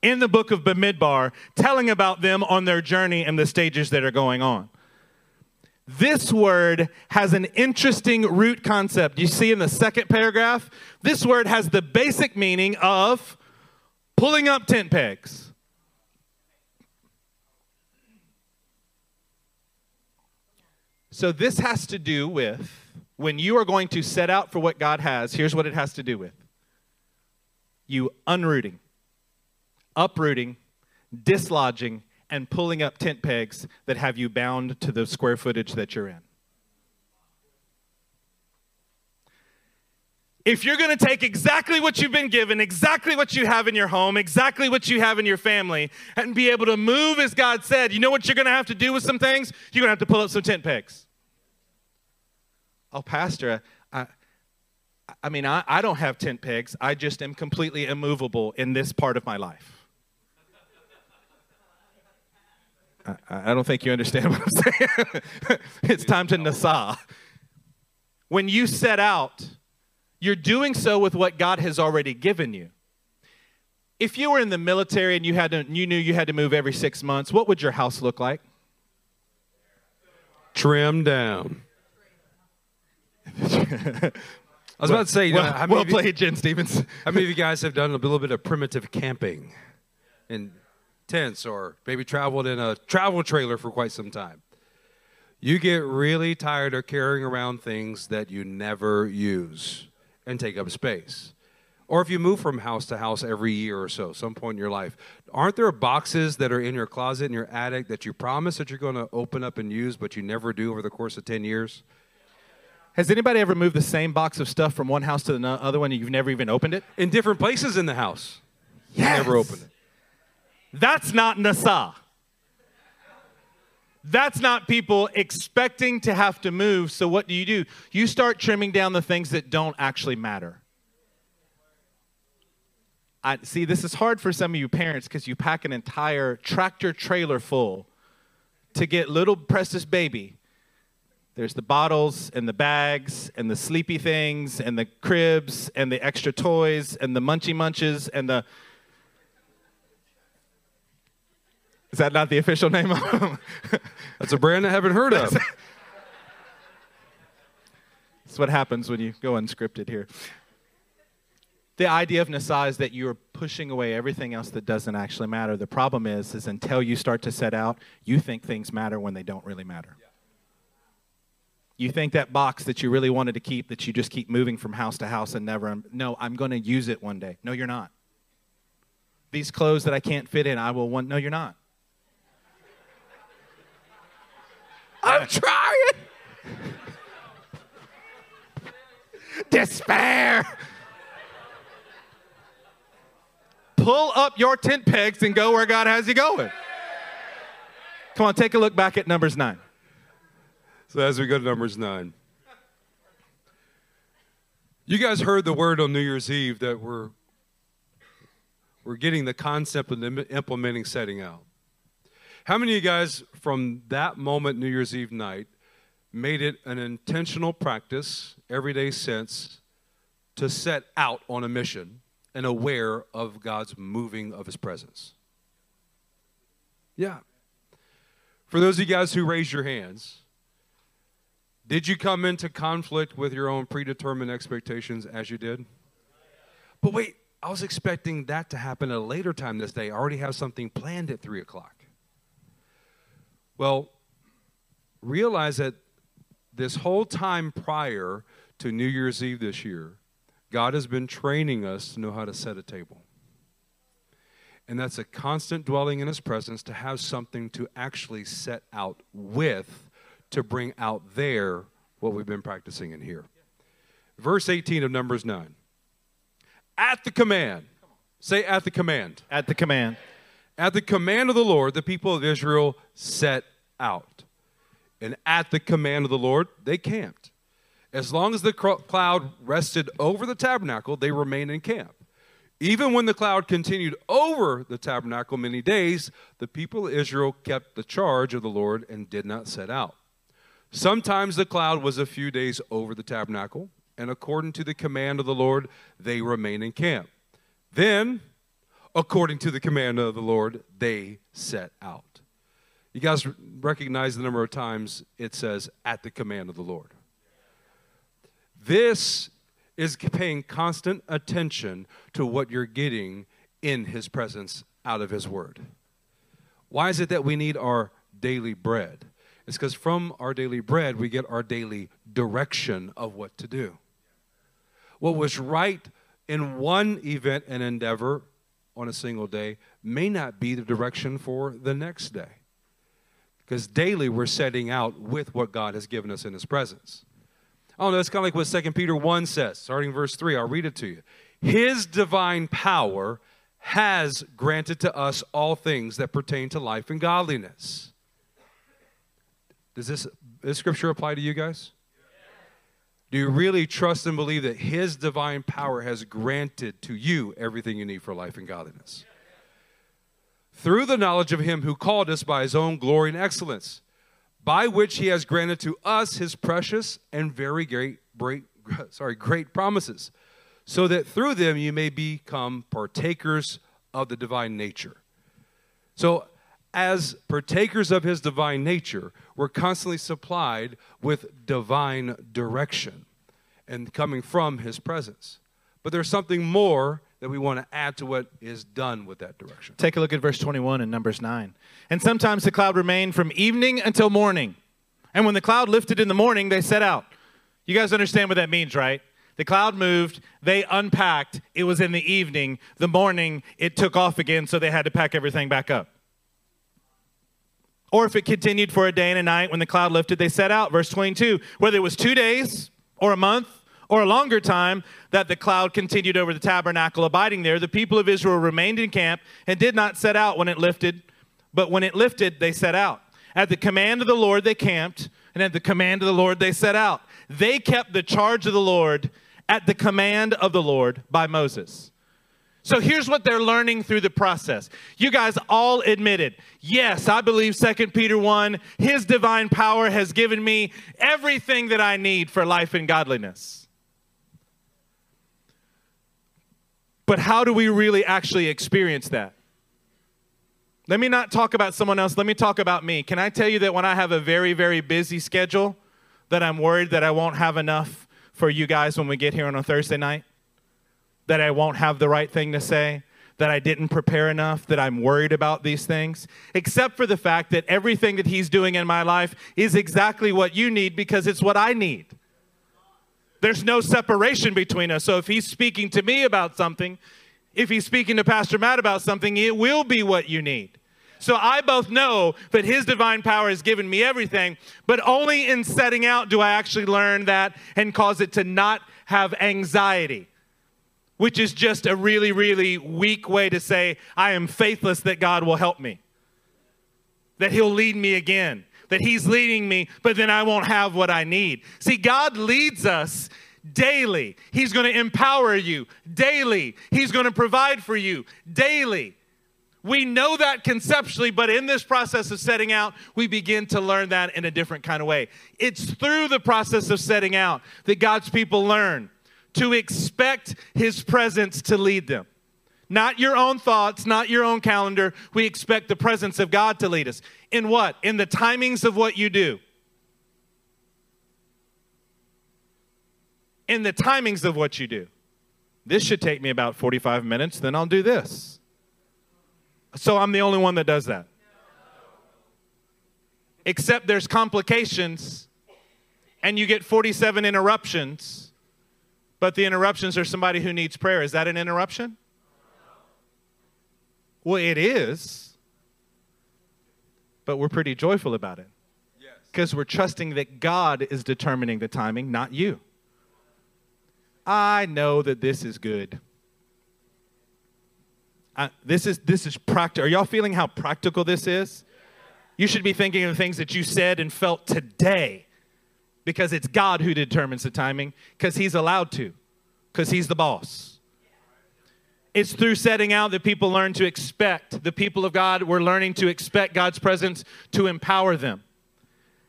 in the book of Bamidbar, telling about them on their journey and the stages that are going on. This word has an interesting root concept. You see in the second paragraph, this word has the basic meaning of pulling up tent pegs. So this has to do with when you are going to set out for what God has, here's what it has to do with. You unrooting, uprooting, dislodging, and pulling up tent pegs that have you bound to the square footage that you're in. If you're going to take exactly what you've been given, exactly what you have in your home, exactly what you have in your family, and be able to move as God said, you know what you're going to have to do with some things? You're going to have to pull up some tent pegs. Oh, Pastor, I, I mean, I, I don't have tent pegs. I just am completely immovable in this part of my life. I, I don't think you understand what I'm saying. It's time to Nasa. When you set out, you're doing so with what God has already given you. If you were in the military and you had to, you knew you had to move every six months, what would your house look like? Trimmed down. I was about to say, well, uh, how many well played, you, Jen Stevens. How many of you guys have done a little bit of primitive camping in tents, or maybe traveled in a travel trailer for quite some time? You get really tired of carrying around things that you never use and take up space. Or if you move from house to house every year or so, some point in your life, aren't there boxes that are in your closet, in your attic, that you promise that you're going to open up and use, but you never do over the course of ten years? Has anybody ever moved the same box of stuff from one house to the other one and you've never even opened it? In different places in the house. Yes. You never opened it. That's not Nasa. That's not people expecting to have to move. So what do you do? You start trimming down the things that don't actually matter. I see, this is hard for some of you parents because you pack an entire tractor trailer full to get little precious baby. There's the bottles and the bags and the sleepy things and the cribs and the extra toys and the munchy munches and the... Is that not the official name of them? That's a brand I haven't heard of. That's what happens when you go unscripted here. The idea of Nasa is that you're pushing away everything else that doesn't actually matter. The problem is, is until you start to set out, you think things matter when they don't really matter. Yeah. You think that box that you really wanted to keep, that you just keep moving from house to house and never, no, I'm going to use it one day. No, you're not. These clothes that I can't fit in, I will want, no, you're not. I'm trying. Despair. Pull up your tent pegs and go where God has you going. Come on, take a look back at Numbers nine. So as we go to Numbers nine. You guys heard the word on New Year's Eve that we're, we're getting the concept of implementing setting out. How many of you guys from that moment, New Year's Eve night, made it an intentional practice every day since to set out on a mission and aware of God's moving of his presence? Yeah. For those of you guys who raised your hands, did you come into conflict with your own predetermined expectations as you did? But wait, I was expecting that to happen at a later time this day. I already have something planned at three o'clock. Well, realize that this whole time prior to New Year's Eve this year, God has been training us to know how to set a table. And that's a constant dwelling in his presence to have something to actually set out with, to bring out there what we've been practicing in here. Verse eighteen of Numbers nine. At the command. Say at the command. At the command. At the command of the Lord, the people of Israel set out. And at the command of the Lord, they camped. As long as the cloud rested over the tabernacle, they remained in camp. Even when the cloud continued over the tabernacle many days, the people of Israel kept the charge of the Lord and did not set out. Sometimes the cloud was a few days over the tabernacle, and according to the command of the Lord, they remained in camp. Then, according to the command of the Lord, they set out. You guys recognize the number of times it says, at the command of the Lord. This is paying constant attention to what you're getting in his presence out of his word. Why is it that we need our daily bread? It's because from our daily bread, we get our daily direction of what to do. What was right in one event and endeavor on a single day may not be the direction for the next day. Because daily we're setting out with what God has given us in his presence. I don't know, it's kind of like what Second Peter one says, starting verse three. I'll read it to you. His divine power has granted to us all things that pertain to life and godliness. Does this, this scripture apply to you guys? Do you really trust and believe that his divine power has granted to you everything you need for life and godliness? Through the knowledge of him who called us by his own glory and excellence, by which he has granted to us his precious and very great, great, sorry, great promises, so that through them you may become partakers of the divine nature. So as partakers of his divine nature, we're constantly supplied with divine direction and coming from his presence. But there's something more that we want to add to what is done with that direction. Take a look at verse twenty-one in Numbers nine. And sometimes the cloud remained from evening until morning. And when the cloud lifted in the morning, they set out. You guys understand what that means, right? The cloud moved, they unpacked, it was in the evening. The morning, it took off again, so they had to pack everything back up. Or if it continued for a day and a night, when the cloud lifted, they set out. Verse twenty-two, whether it was two days or a month, or a longer time that the cloud continued over the tabernacle, abiding there, the people of Israel remained in camp and did not set out when it lifted. But when it lifted, they set out. At the command of the Lord, they camped, and at the command of the Lord, they set out. They kept the charge of the Lord at the command of the Lord by Moses. So here's what they're learning through the process. You guys all admitted, yes, I believe Second Peter one, his divine power has given me everything that I need for life and godliness. But how do we really actually experience that? Let me not talk about someone else. Let me talk about me. Can I tell you that when I have a very, very busy schedule, that I'm worried that I won't have enough for you guys when we get here on a Thursday night? That I won't have the right thing to say? That I didn't prepare enough? That I'm worried about these things? Except for the fact that everything that he's doing in my life is exactly what you need because it's what I need. There's no separation between us. So if he's speaking to me about something, if he's speaking to Pastor Matt about something, it will be what you need. So I both know that his divine power has given me everything, but only in setting out do I actually learn that and cause it to not have anxiety, which is just a really, really weak way to say, I am faithless that God will help me, that he'll lead me again. That he's leading me, but then I won't have what I need. See, God leads us daily. He's going to empower you daily. He's going to provide for you daily. We know that conceptually, but in this process of setting out, we begin to learn that in a different kind of way. It's through the process of setting out that God's people learn to expect his presence to lead them. Not your own thoughts, not your own calendar. We expect the presence of God to lead us. In what? In the timings of what you do. In the timings of what you do. This should take me about forty-five minutes, then I'll do this. So I'm the only one that does that. Except there's complications, and you get forty-seven interruptions, but the interruptions are somebody who needs prayer. Is that an interruption? Well, it is, but we're pretty joyful about it because yes. We're trusting that God is determining the timing, not you. I know that this is good. Uh, this is this is practical. Are y'all feeling how practical this is? You should be thinking of things that you said and felt today, because it's God who determines the timing, because he's allowed to, because he's the boss. It's through setting out that people learn to expect. The people of God were learning to expect God's presence to empower them.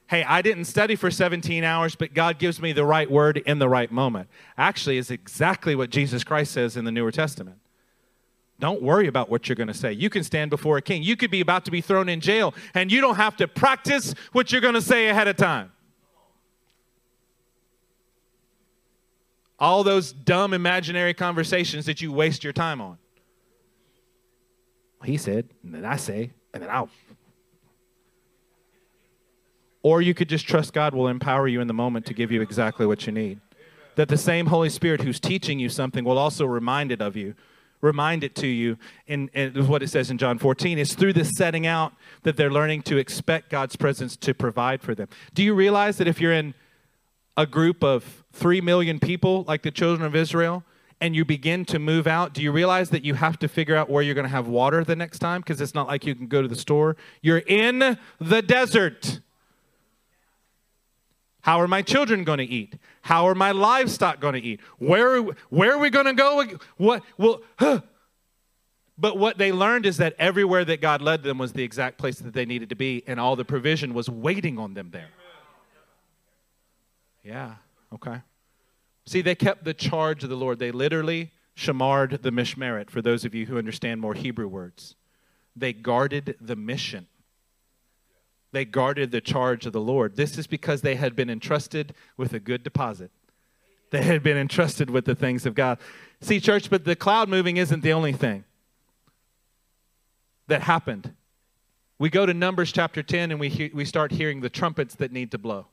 Hey, I didn't study for seventeen hours, but God gives me the right word in the right moment. Actually, it's exactly what Jesus Christ says in the Newer Testament. Don't worry about what you're going to say. You can stand before a king. You could be about to be thrown in jail, and you don't have to practice what you're going to say ahead of time. All those dumb imaginary conversations that you waste your time on. He said, and then I say, and then I'll. Or you could just trust God will empower you in the moment to give you exactly what you need. That the same Holy Spirit who's teaching you something will also remind it of you. Remind it to you, and what it says in John fourteen, is through this setting out that they're learning to expect God's presence to provide for them. Do you realize that if you're in a group of three million people, like the children of Israel, and you begin to move out, do you realize that you have to figure out where you're going to have water the next time? Because it's not like you can go to the store. You're in the desert. How are my children going to eat? How are my livestock going to eat? Where, where are we going to go? What? Well, huh. But what they learned is that everywhere that God led them was the exact place that they needed to be, and all the provision was waiting on them there. Yeah, okay. See, they kept the charge of the Lord. They literally shamarred the mishmeret, for those of you who understand more Hebrew words. They guarded the mission. They guarded the charge of the Lord. This is because they had been entrusted with a good deposit. They had been entrusted with the things of God. See, church, but the cloud moving isn't the only thing that happened. We go to Numbers chapter ten, and we he- we start hearing the trumpets that need to blow.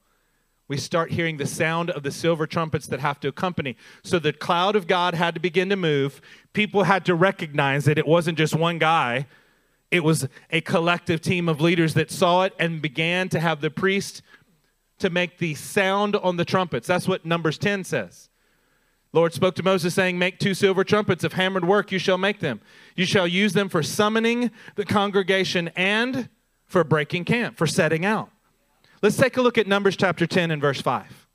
We start hearing the sound of the silver trumpets that have to accompany. So the cloud of God had to begin to move. People had to recognize that it wasn't just one guy. It was a collective team of leaders that saw it and began to have the priest to make the sound on the trumpets. That's what Numbers ten says. Lord spoke to Moses, saying, make two silver trumpets of hammered work. You shall make them. You shall use them for summoning the congregation and for breaking camp, for setting out. Let's take a look at Numbers chapter ten and verse five.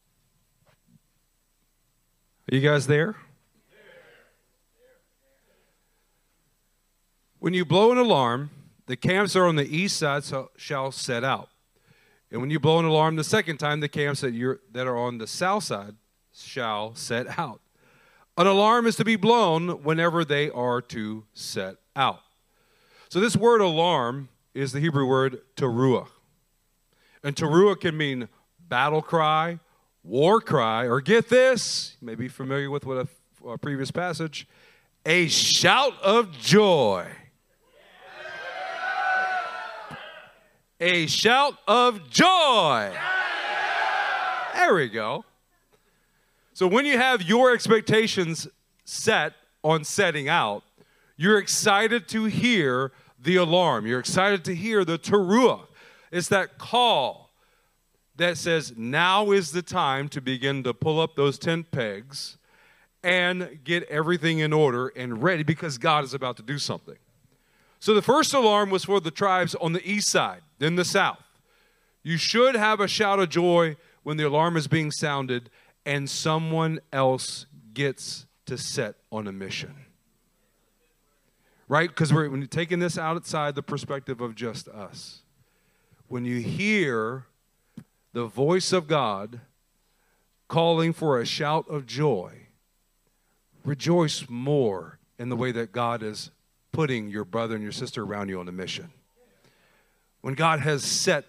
Are you guys there? When you blow an alarm, the camps are on the east side so shall set out. And when you blow an alarm the second time, the camps that, you're, that are on the south side shall set out. An alarm is to be blown whenever they are to set out. So this word alarm is the Hebrew word teruah. And teruah can mean battle cry, war cry, or get this, you may be familiar with what a, a previous passage, a shout of joy. A shout of joy. There we go. So when you have your expectations set on setting out, you're excited to hear the alarm. You're excited to hear the teruah. It's that call that says, now is the time to begin to pull up those tent pegs and get everything in order and ready, because God is about to do something. So the first alarm was for the tribes on the east side, then the south. You should have a shout of joy when the alarm is being sounded and someone else gets to set on a mission. Right? Because we're, we're taking this outside the perspective of just us. When you hear the voice of God calling for a shout of joy, rejoice more in the way that God is putting your brother and your sister around you on a mission. When God has set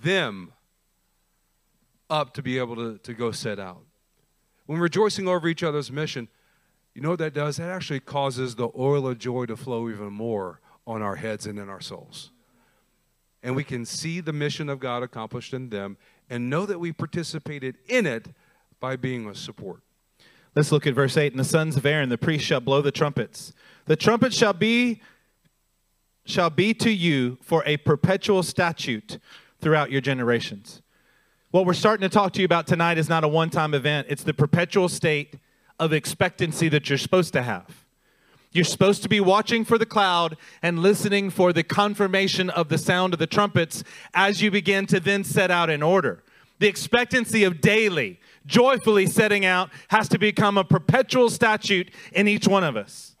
them up to be able to, to go set out. When rejoicing over each other's mission, you know what that does? That actually causes the oil of joy to flow even more on our heads and in our souls. And we can see the mission of God accomplished in them and know that we participated in it by being a support. Let's look at verse eight. And the sons of Aaron, the priests, shall blow the trumpets. The trumpet shall be, shall be to you for a perpetual statute throughout your generations. What we're starting to talk to you about tonight is not a one-time event. It's the perpetual state of expectancy that you're supposed to have. You're supposed to be watching for the cloud and listening for the confirmation of the sound of the trumpets as you begin to then set out in order. The expectancy of daily, joyfully setting out has to become a perpetual statute in each one of us.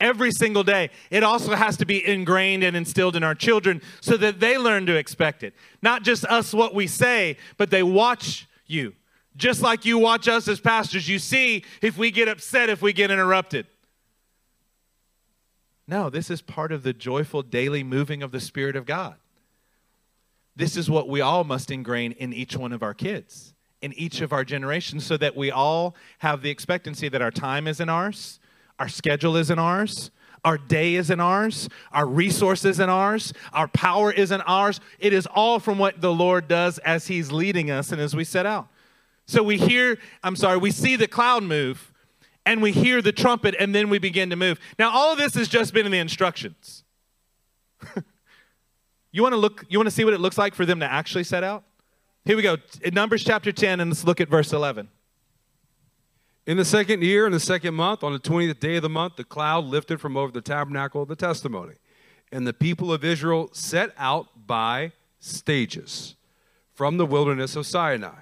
Every single day. It also has to be ingrained and instilled in our children so that they learn to expect it. Not just us, what we say, but they watch you. Just like you watch us as pastors, you see if we get upset, if we get interrupted. No, this is part of the joyful daily moving of the Spirit of God. This is what we all must ingrain in each one of our kids, in each of our generations, so that we all have the expectancy that our time isn't ours, our schedule isn't ours, our day isn't ours, our resource isn't ours, our power isn't ours. It is all from what the Lord does as He's leading us and as we set out. So we hear, I'm sorry, we see the cloud move, and we hear the trumpet, and then we begin to move. Now, all of this has just been in the instructions. You want to look, you want to see what it looks like for them to actually set out? Here we go. In Numbers chapter ten, and let's look at verse eleven. In the second year, in the second month, on the twentieth day of the month, the cloud lifted from over the tabernacle of the testimony. And the people of Israel set out by stages from the wilderness of Sinai.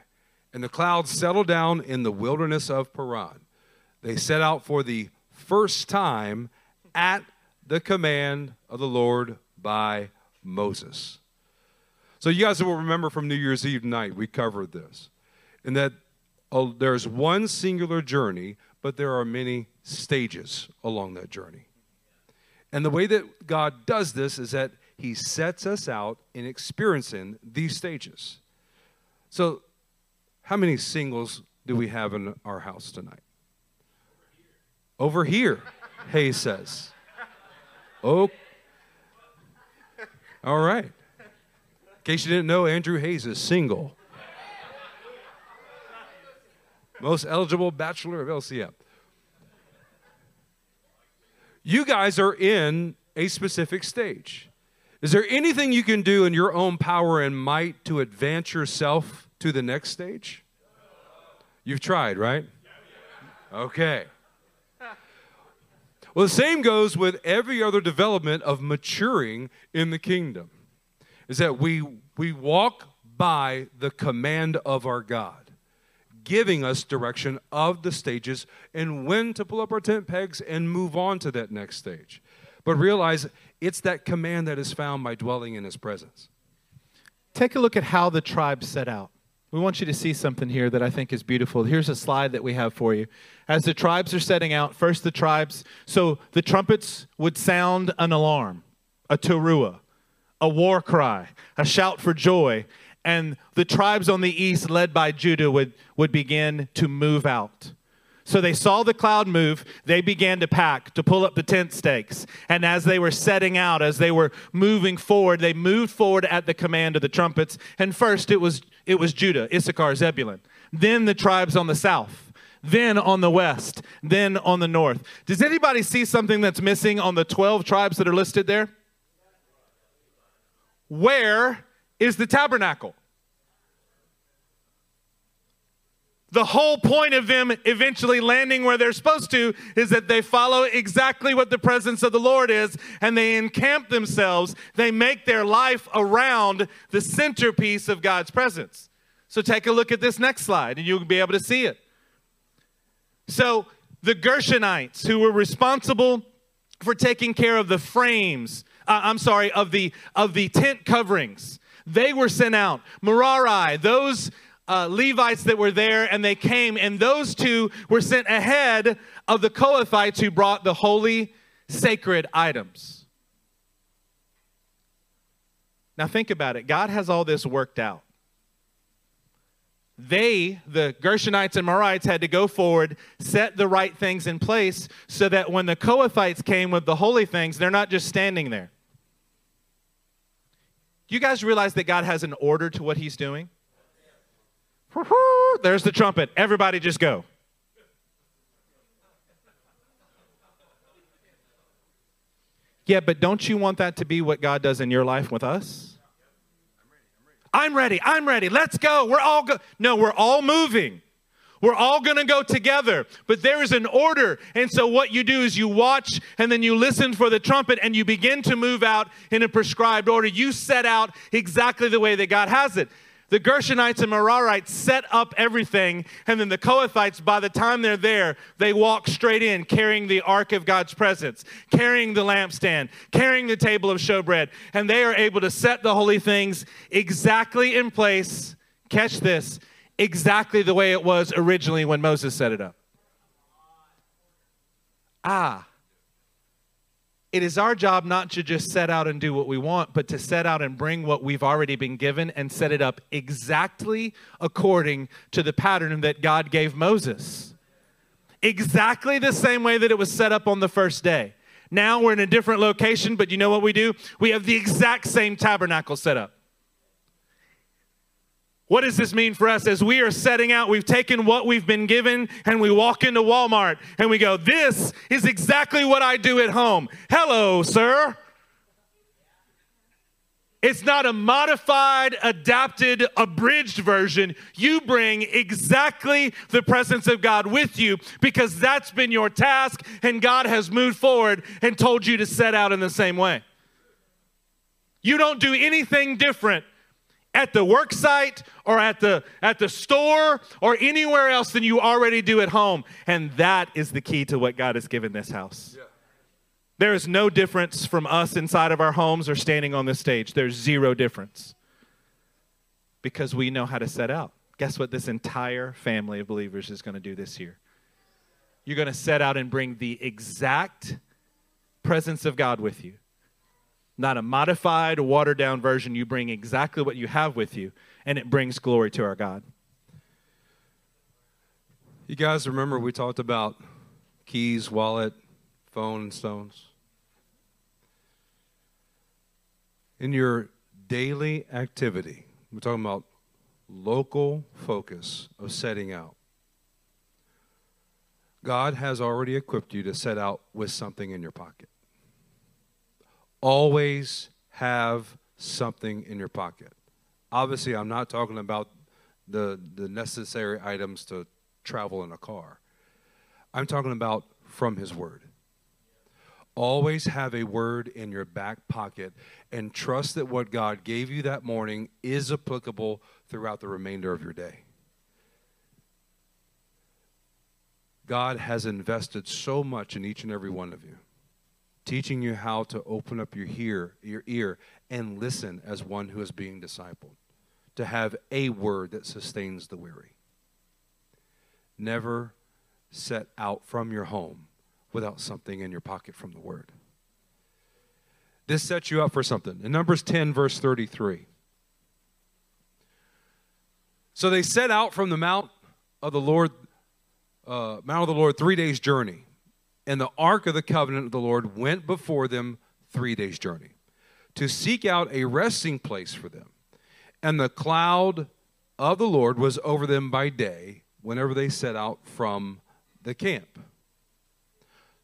And the cloud settled down in the wilderness of Paran. They set out for the first time at the command of the Lord by Moses. So you guys will remember from New Year's Eve night, we covered this. And that uh, there's one singular journey, but there are many stages along that journey. And the way that God does this is that He sets us out in experiencing these stages. So how many singles do we have in our house tonight? Over here, Hay says. Oh, all right. In case you didn't know, Andrew Hayes is single. Most eligible bachelor of L C M. You guys are in a specific stage. Is there anything you can do in your own power and might to advance yourself to the next stage? You've tried, right? Okay. Well, the same goes with every other development of maturing in the kingdom, is that we we walk by the command of our God, giving us direction of the stages and when to pull up our tent pegs and move on to that next stage. But realize it's that command that is found by dwelling in His presence. Take a look at how the tribes set out. We want you to see something here that I think is beautiful. Here's a slide that we have for you. As the tribes are setting out, first the tribes, so the trumpets would sound an alarm, a teruah, a war cry, a shout for joy, and the tribes on the east, led by Judah, would, would begin to move out. So they saw the cloud move, they began to pack, to pull up the tent stakes. And as they were setting out, as they were moving forward, they moved forward at the command of the trumpets. And first it was it was Judah, Issachar, Zebulun. Then the tribes on the south, then on the west, then on the north. Does anybody see something that's missing on the twelve tribes that are listed there? Where is the tabernacle? The whole point of them eventually landing where they're supposed to is that they follow exactly what the presence of the Lord is, and they encamp themselves. They make their life around the centerpiece of God's presence. So take a look at this next slide, and you'll be able to see it. So the Gershonites, who were responsible for taking care of the frames, uh, I'm sorry, of the, of the tent coverings, they were sent out. Merari, those... Uh, Levites that were there, and they came, and those two were sent ahead of the Kohathites who brought the holy, sacred items. Now think about it. God has all this worked out. They, the Gershonites and Merarites, had to go forward, set the right things in place so that when the Kohathites came with the holy things, they're not just standing there. Do you guys realize that God has an order to what He's doing? There's the trumpet. Everybody just go. Yeah, but don't you want that to be what God does in your life with us? I'm ready. I'm ready. I'm ready. I'm ready. Let's go. We're all go. No, we're all moving. We're all going to go together, but there is an order. And so what you do is you watch and then you listen for the trumpet and you begin to move out in a prescribed order. You set out exactly the way that God has it. The Gershonites and Merarites set up everything, and then the Kohathites, by the time they're there, they walk straight in carrying the ark of God's presence, carrying the lampstand, carrying the table of showbread, and they are able to set the holy things exactly in place, catch this, exactly the way it was originally when Moses set it up. Ah, it is our job not to just set out and do what we want, but to set out and bring what we've already been given and set it up exactly according to the pattern that God gave Moses. Exactly the same way that it was set up on the first day. Now we're in a different location, but you know what we do? We have the exact same tabernacle set up. What does this mean for us? As we are setting out, we've taken what we've been given and we walk into Walmart and we go, this is exactly what I do at home. Hello, sir. It's not a modified, adapted, abridged version. You bring exactly the presence of God with you because that's been your task and God has moved forward and told you to set out in the same way. You don't do anything different at the work site or at the, at the store or anywhere else than you already do at home. And that is the key to what God has given this house. Yeah. There is no difference from us inside of our homes or standing on this stage. There's zero difference because we know how to set out. Guess what this entire family of believers is going to do this year? You're going to set out and bring the exact presence of God with you. Not a modified, watered-down version. You bring exactly what you have with you, and it brings glory to our God. You guys remember we talked about keys, wallet, phone, and stones. In your daily activity, we're talking about local focus of setting out. God has already equipped you to set out with something in your pocket. Always have something in your pocket. Obviously, I'm not talking about the, the necessary items to travel in a car. I'm talking about from His Word. Always have a word in your back pocket and trust that what God gave you that morning is applicable throughout the remainder of your day. God has invested so much in each and every one of you, teaching you how to open up your ear, your ear and listen as one who is being discipled, to have a word that sustains the weary. Never set out from your home without something in your pocket from the Word. This sets you up for something. In Numbers ten, verse thirty-three. So they set out from the Mount of the Lord, uh, Mount of the Lord, three days' journey. And the ark of the covenant of the Lord went before them three days' journey to seek out a resting place for them. And the cloud of the Lord was over them by day whenever they set out from the camp.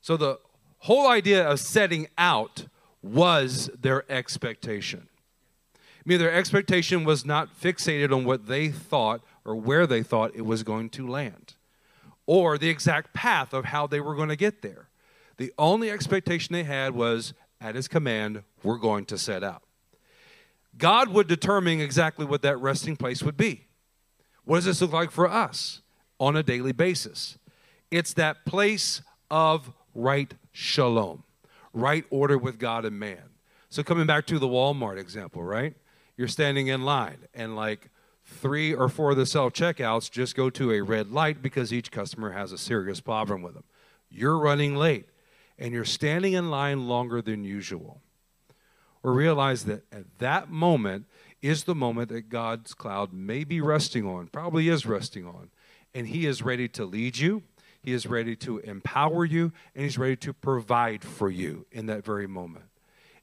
So the whole idea of setting out was their expectation. I mean, their expectation was not fixated on what they thought or where they thought it was going to land, or the exact path of how they were going to get there. The only expectation they had was, at His command, we're going to set out. God would determine exactly what that resting place would be. What does this look like for us on a daily basis? It's that place of right shalom, right order with God and man. So coming back to the Walmart example, right? You're standing in line and like, three or four of the self-checkouts just go to a red light because each customer has a serious problem with them. You're running late, and you're standing in line longer than usual. Or realize that at that moment is the moment that God's cloud may be resting on, probably is resting on, and He is ready to lead you, He is ready to empower you, and He's ready to provide for you in that very moment.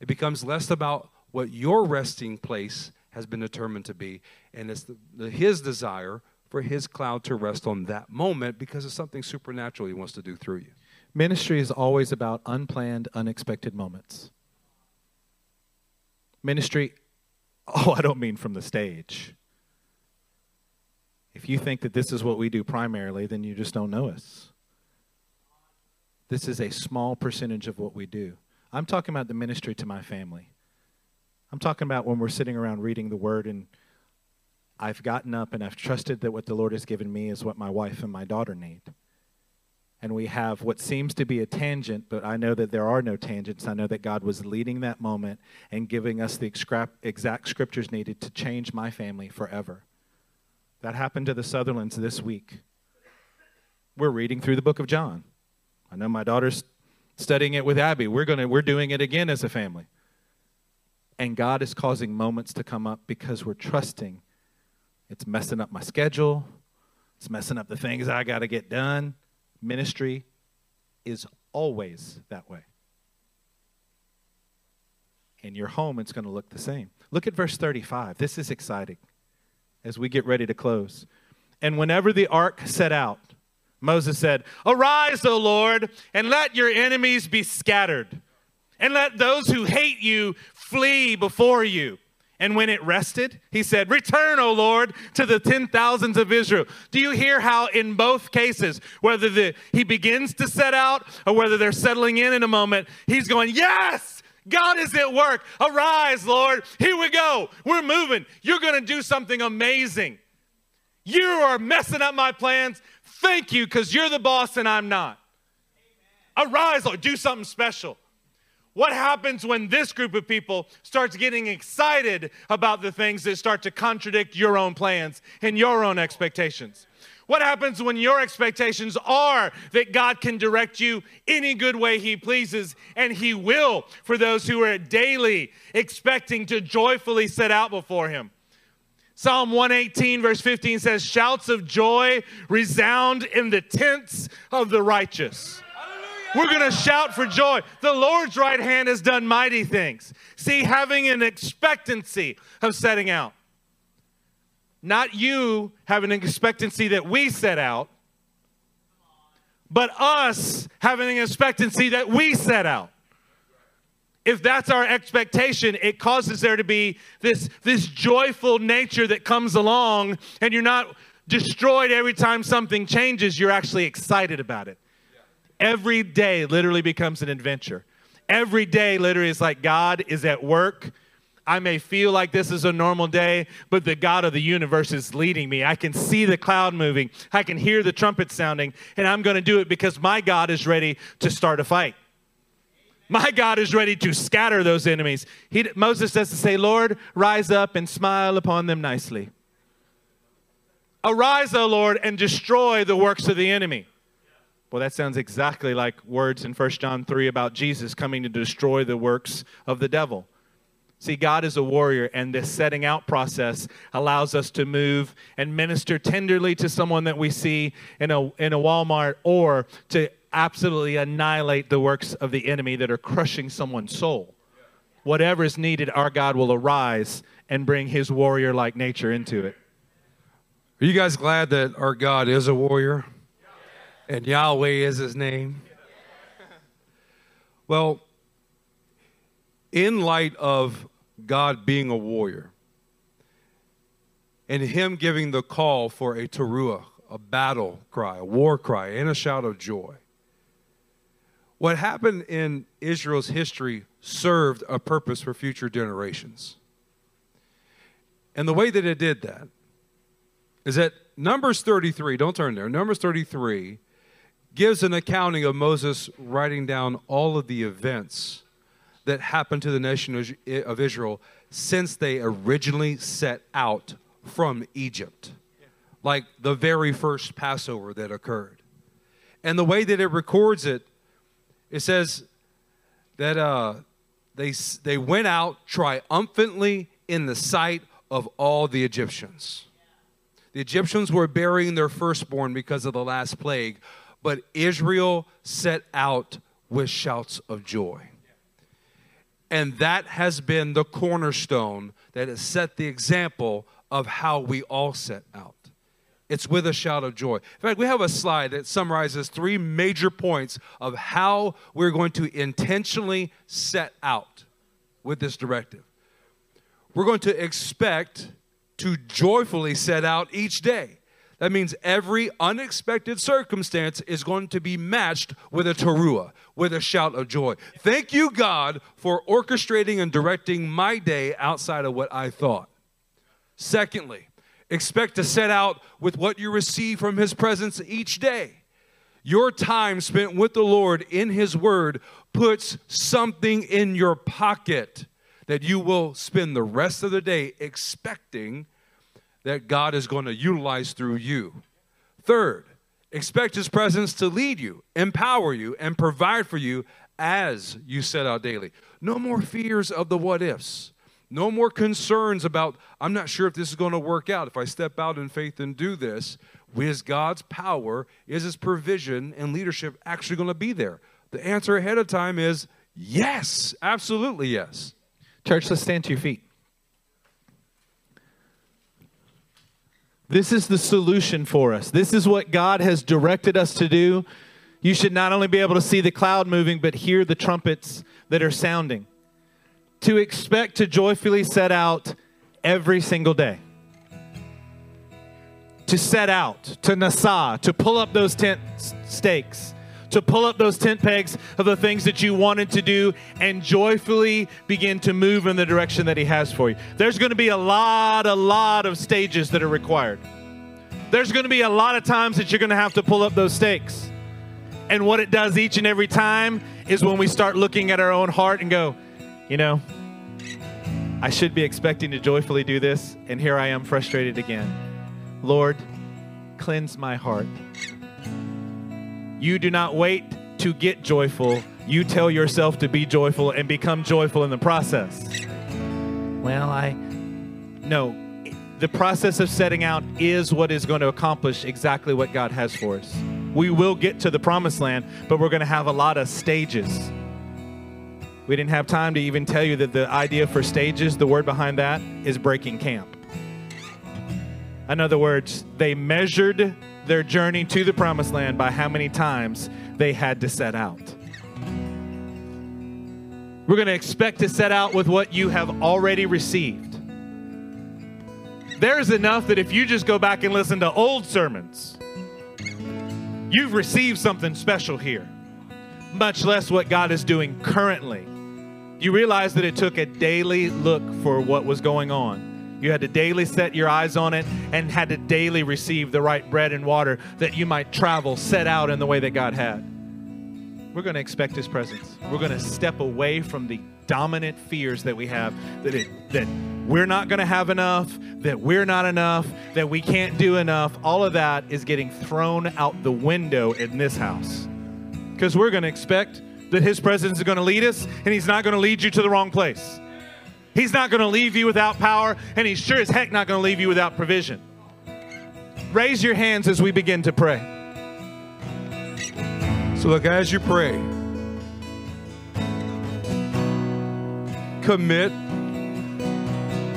It becomes less about what your resting place has been determined to be, and it's the, the, His desire for His cloud to rest on that moment because of something supernatural He wants to do through you. Ministry is always about unplanned, unexpected moments. Ministry, oh, I don't mean from the stage. If you think that this is what we do primarily, then you just don't know us. This is a small percentage of what we do. I'm talking about the ministry to my family. I'm talking about when we're sitting around reading the Word and I've gotten up and I've trusted that what the Lord has given me is what my wife and my daughter need. And we have what seems to be a tangent, but I know that there are no tangents. I know that God was leading that moment and giving us the exact scriptures needed to change my family forever. That happened to the Sutherlands this week. We're reading through the book of John. I know my daughter's studying it with Abby. We're gonna, we're doing it again as a family. And God is causing moments to come up because we're trusting. It's messing up my schedule. It's messing up the things I got to get done. Ministry is always that way. In your home, it's going to look the same. Look at verse thirty-five. This is exciting as we get ready to close. And whenever the ark set out, Moses said, "Arise, O Lord, and let your enemies be scattered, and let those who hate you flee before you." And when it rested, he said, "Return, O Lord, to the ten thousands of Israel." Do you hear how in both cases, whether the, he begins to set out or whether they're settling in in a moment, he's going, yes, God is at work. Arise, Lord. Here we go. We're moving. You're going to do something amazing. You are messing up my plans. Thank you, because you're the boss and I'm not. Amen. Arise, Lord. Do something special. What happens when this group of people starts getting excited about the things that start to contradict your own plans and your own expectations? What happens when your expectations are that God can direct you any good way he pleases, and he will for those who are daily expecting to joyfully set out before him? Psalm one eighteen verse fifteen says, "Shouts of joy resound in the tents of the righteous." We're going to shout for joy. The Lord's right hand has done mighty things. See, having an expectancy of setting out. Not you have an expectancy that we set out, but us having an expectancy that we set out. If that's our expectation, it causes there to be this, this joyful nature that comes along, and you're not destroyed every time something changes. You're actually excited about it. Every day literally becomes an adventure. Every day literally is like God is at work. I may feel like this is a normal day, but the God of the universe is leading me. I can see the cloud moving. I can hear the trumpet sounding, and I'm going to do it because my God is ready to start a fight. My God is ready to scatter those enemies. He, Moses says to say, "Lord, rise up and smile upon them nicely. Arise, O Lord, and destroy the works of the enemy." Well, that sounds exactly like words in First John three about Jesus coming to destroy the works of the devil. See, God is a warrior, and this setting out process allows us to move and minister tenderly to someone that we see in a, in a Walmart, or to absolutely annihilate the works of the enemy that are crushing someone's soul. Whatever is needed, our God will arise and bring his warrior-like nature into it. Are you guys glad that our God is a warrior? And Yahweh is his name. Well, in light of God being a warrior and him giving the call for a teruah, a battle cry, a war cry, and a shout of joy, what happened in Israel's history served a purpose for future generations. And the way that it did that is that Numbers thirty-three, don't turn there, Numbers thirty-three gives an accounting of Moses writing down all of the events that happened to the nation of Israel since they originally set out from Egypt, like the very first Passover that occurred. And the way that it records it, it says that uh, they, they went out triumphantly in the sight of all the Egyptians. The Egyptians were burying their firstborn because of the last plague, but Israel set out with shouts of joy. And that has been the cornerstone that has set the example of how we all set out. It's with a shout of joy. In fact, we have a slide that summarizes three major points of how we're going to intentionally set out with this directive. We're going to expect to joyfully set out each day. That means every unexpected circumstance is going to be matched with a teruah, with a shout of joy. Thank you, God, for orchestrating and directing my day outside of what I thought. Secondly, expect to set out with what you receive from his presence each day. Your time spent with the Lord in his word puts something in your pocket that you will spend the rest of the day expecting that God is going to utilize through you. Third, expect his presence to lead you, empower you, and provide for you as you set out daily. No more fears of the what ifs. No more concerns about, I'm not sure if this is going to work out. If I step out in faith and do this, is God's power, is his provision and leadership actually going to be there? The answer ahead of time is yes, absolutely yes. Church, let's stand to your feet. This is the solution for us. This is what God has directed us to do. You should not only be able to see the cloud moving, but hear the trumpets that are sounding. To expect to joyfully set out every single day. To set out, to nasa, to pull up those tent stakes, to pull up those tent pegs of the things that you wanted to do and joyfully begin to move in the direction that he has for you. There's going to be a lot, a lot of stages that are required. There's going to be a lot of times that you're going to have to pull up those stakes. And what it does each and every time is when we start looking at our own heart and go, you know, I should be expecting to joyfully do this, and here I am frustrated again. Lord, cleanse my heart. You do not wait to get joyful. You tell yourself to be joyful and become joyful in the process. Well, I... No, the process of setting out is what is going to accomplish exactly what God has for us. We will get to the promised land, but we're going to have a lot of stages. We didn't have time to even tell you that the idea for stages, the word behind that, is breaking camp. In other words, they measured their journey to the promised land by how many times they had to set out. We're going to expect to set out with what you have already received. There's enough that if you just go back and listen to old sermons, you've received something special here, much less what God is doing currently. You realize that it took a daily look for what was going on. You had to daily set your eyes on it and had to daily receive the right bread and water that you might travel, set out in the way that God had. We're going to expect his presence. We're going to step away from the dominant fears that we have, that it, that we're not going to have enough, that we're not enough, that we can't do enough. All of that is getting thrown out the window in this house. Because we're going to expect that his presence is going to lead us, and he's not going to lead you to the wrong place. He's not going to leave you without power, and he's sure as heck not going to leave you without provision. Raise your hands as we begin to pray. So look, as you pray, commit,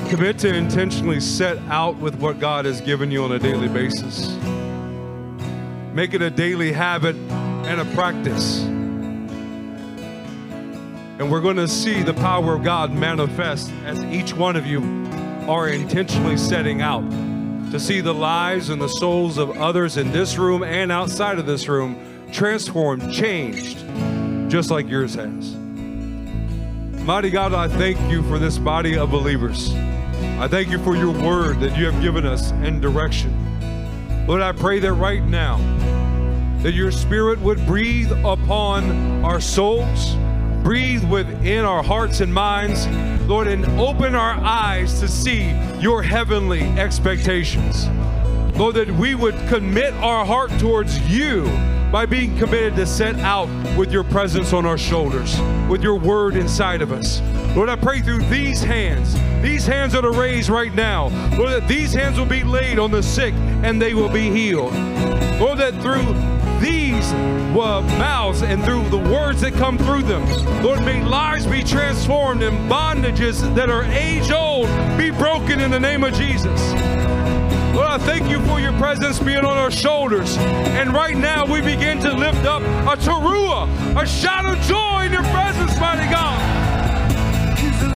commit to intentionally set out with what God has given you on a daily basis. Make it a daily habit and a practice. And we're going to see the power of God manifest as each one of you are intentionally setting out to see the lives and the souls of others in this room and outside of this room transformed, changed, just like yours has. Mighty God, I thank you for this body of believers. I thank you for your word that you have given us and direction. Lord, I pray that right now, that your spirit would breathe upon our souls, breathe within our hearts and minds, Lord, and open our eyes to see your heavenly expectations. Lord, that we would commit our heart towards you by being committed to set out with your presence on our shoulders, with your word inside of us. Lord, I pray through these hands, these hands that are raised right now, Lord, that these hands will be laid on the sick and they will be healed. Lord, that through these mouths and through the words that come through them, Lord, may lives be transformed and bondages that are age old be broken in the name of Jesus. Lord, I thank you for your presence being on our shoulders. And right now we begin to lift up a teruah, a shout of joy in your presence, mighty God.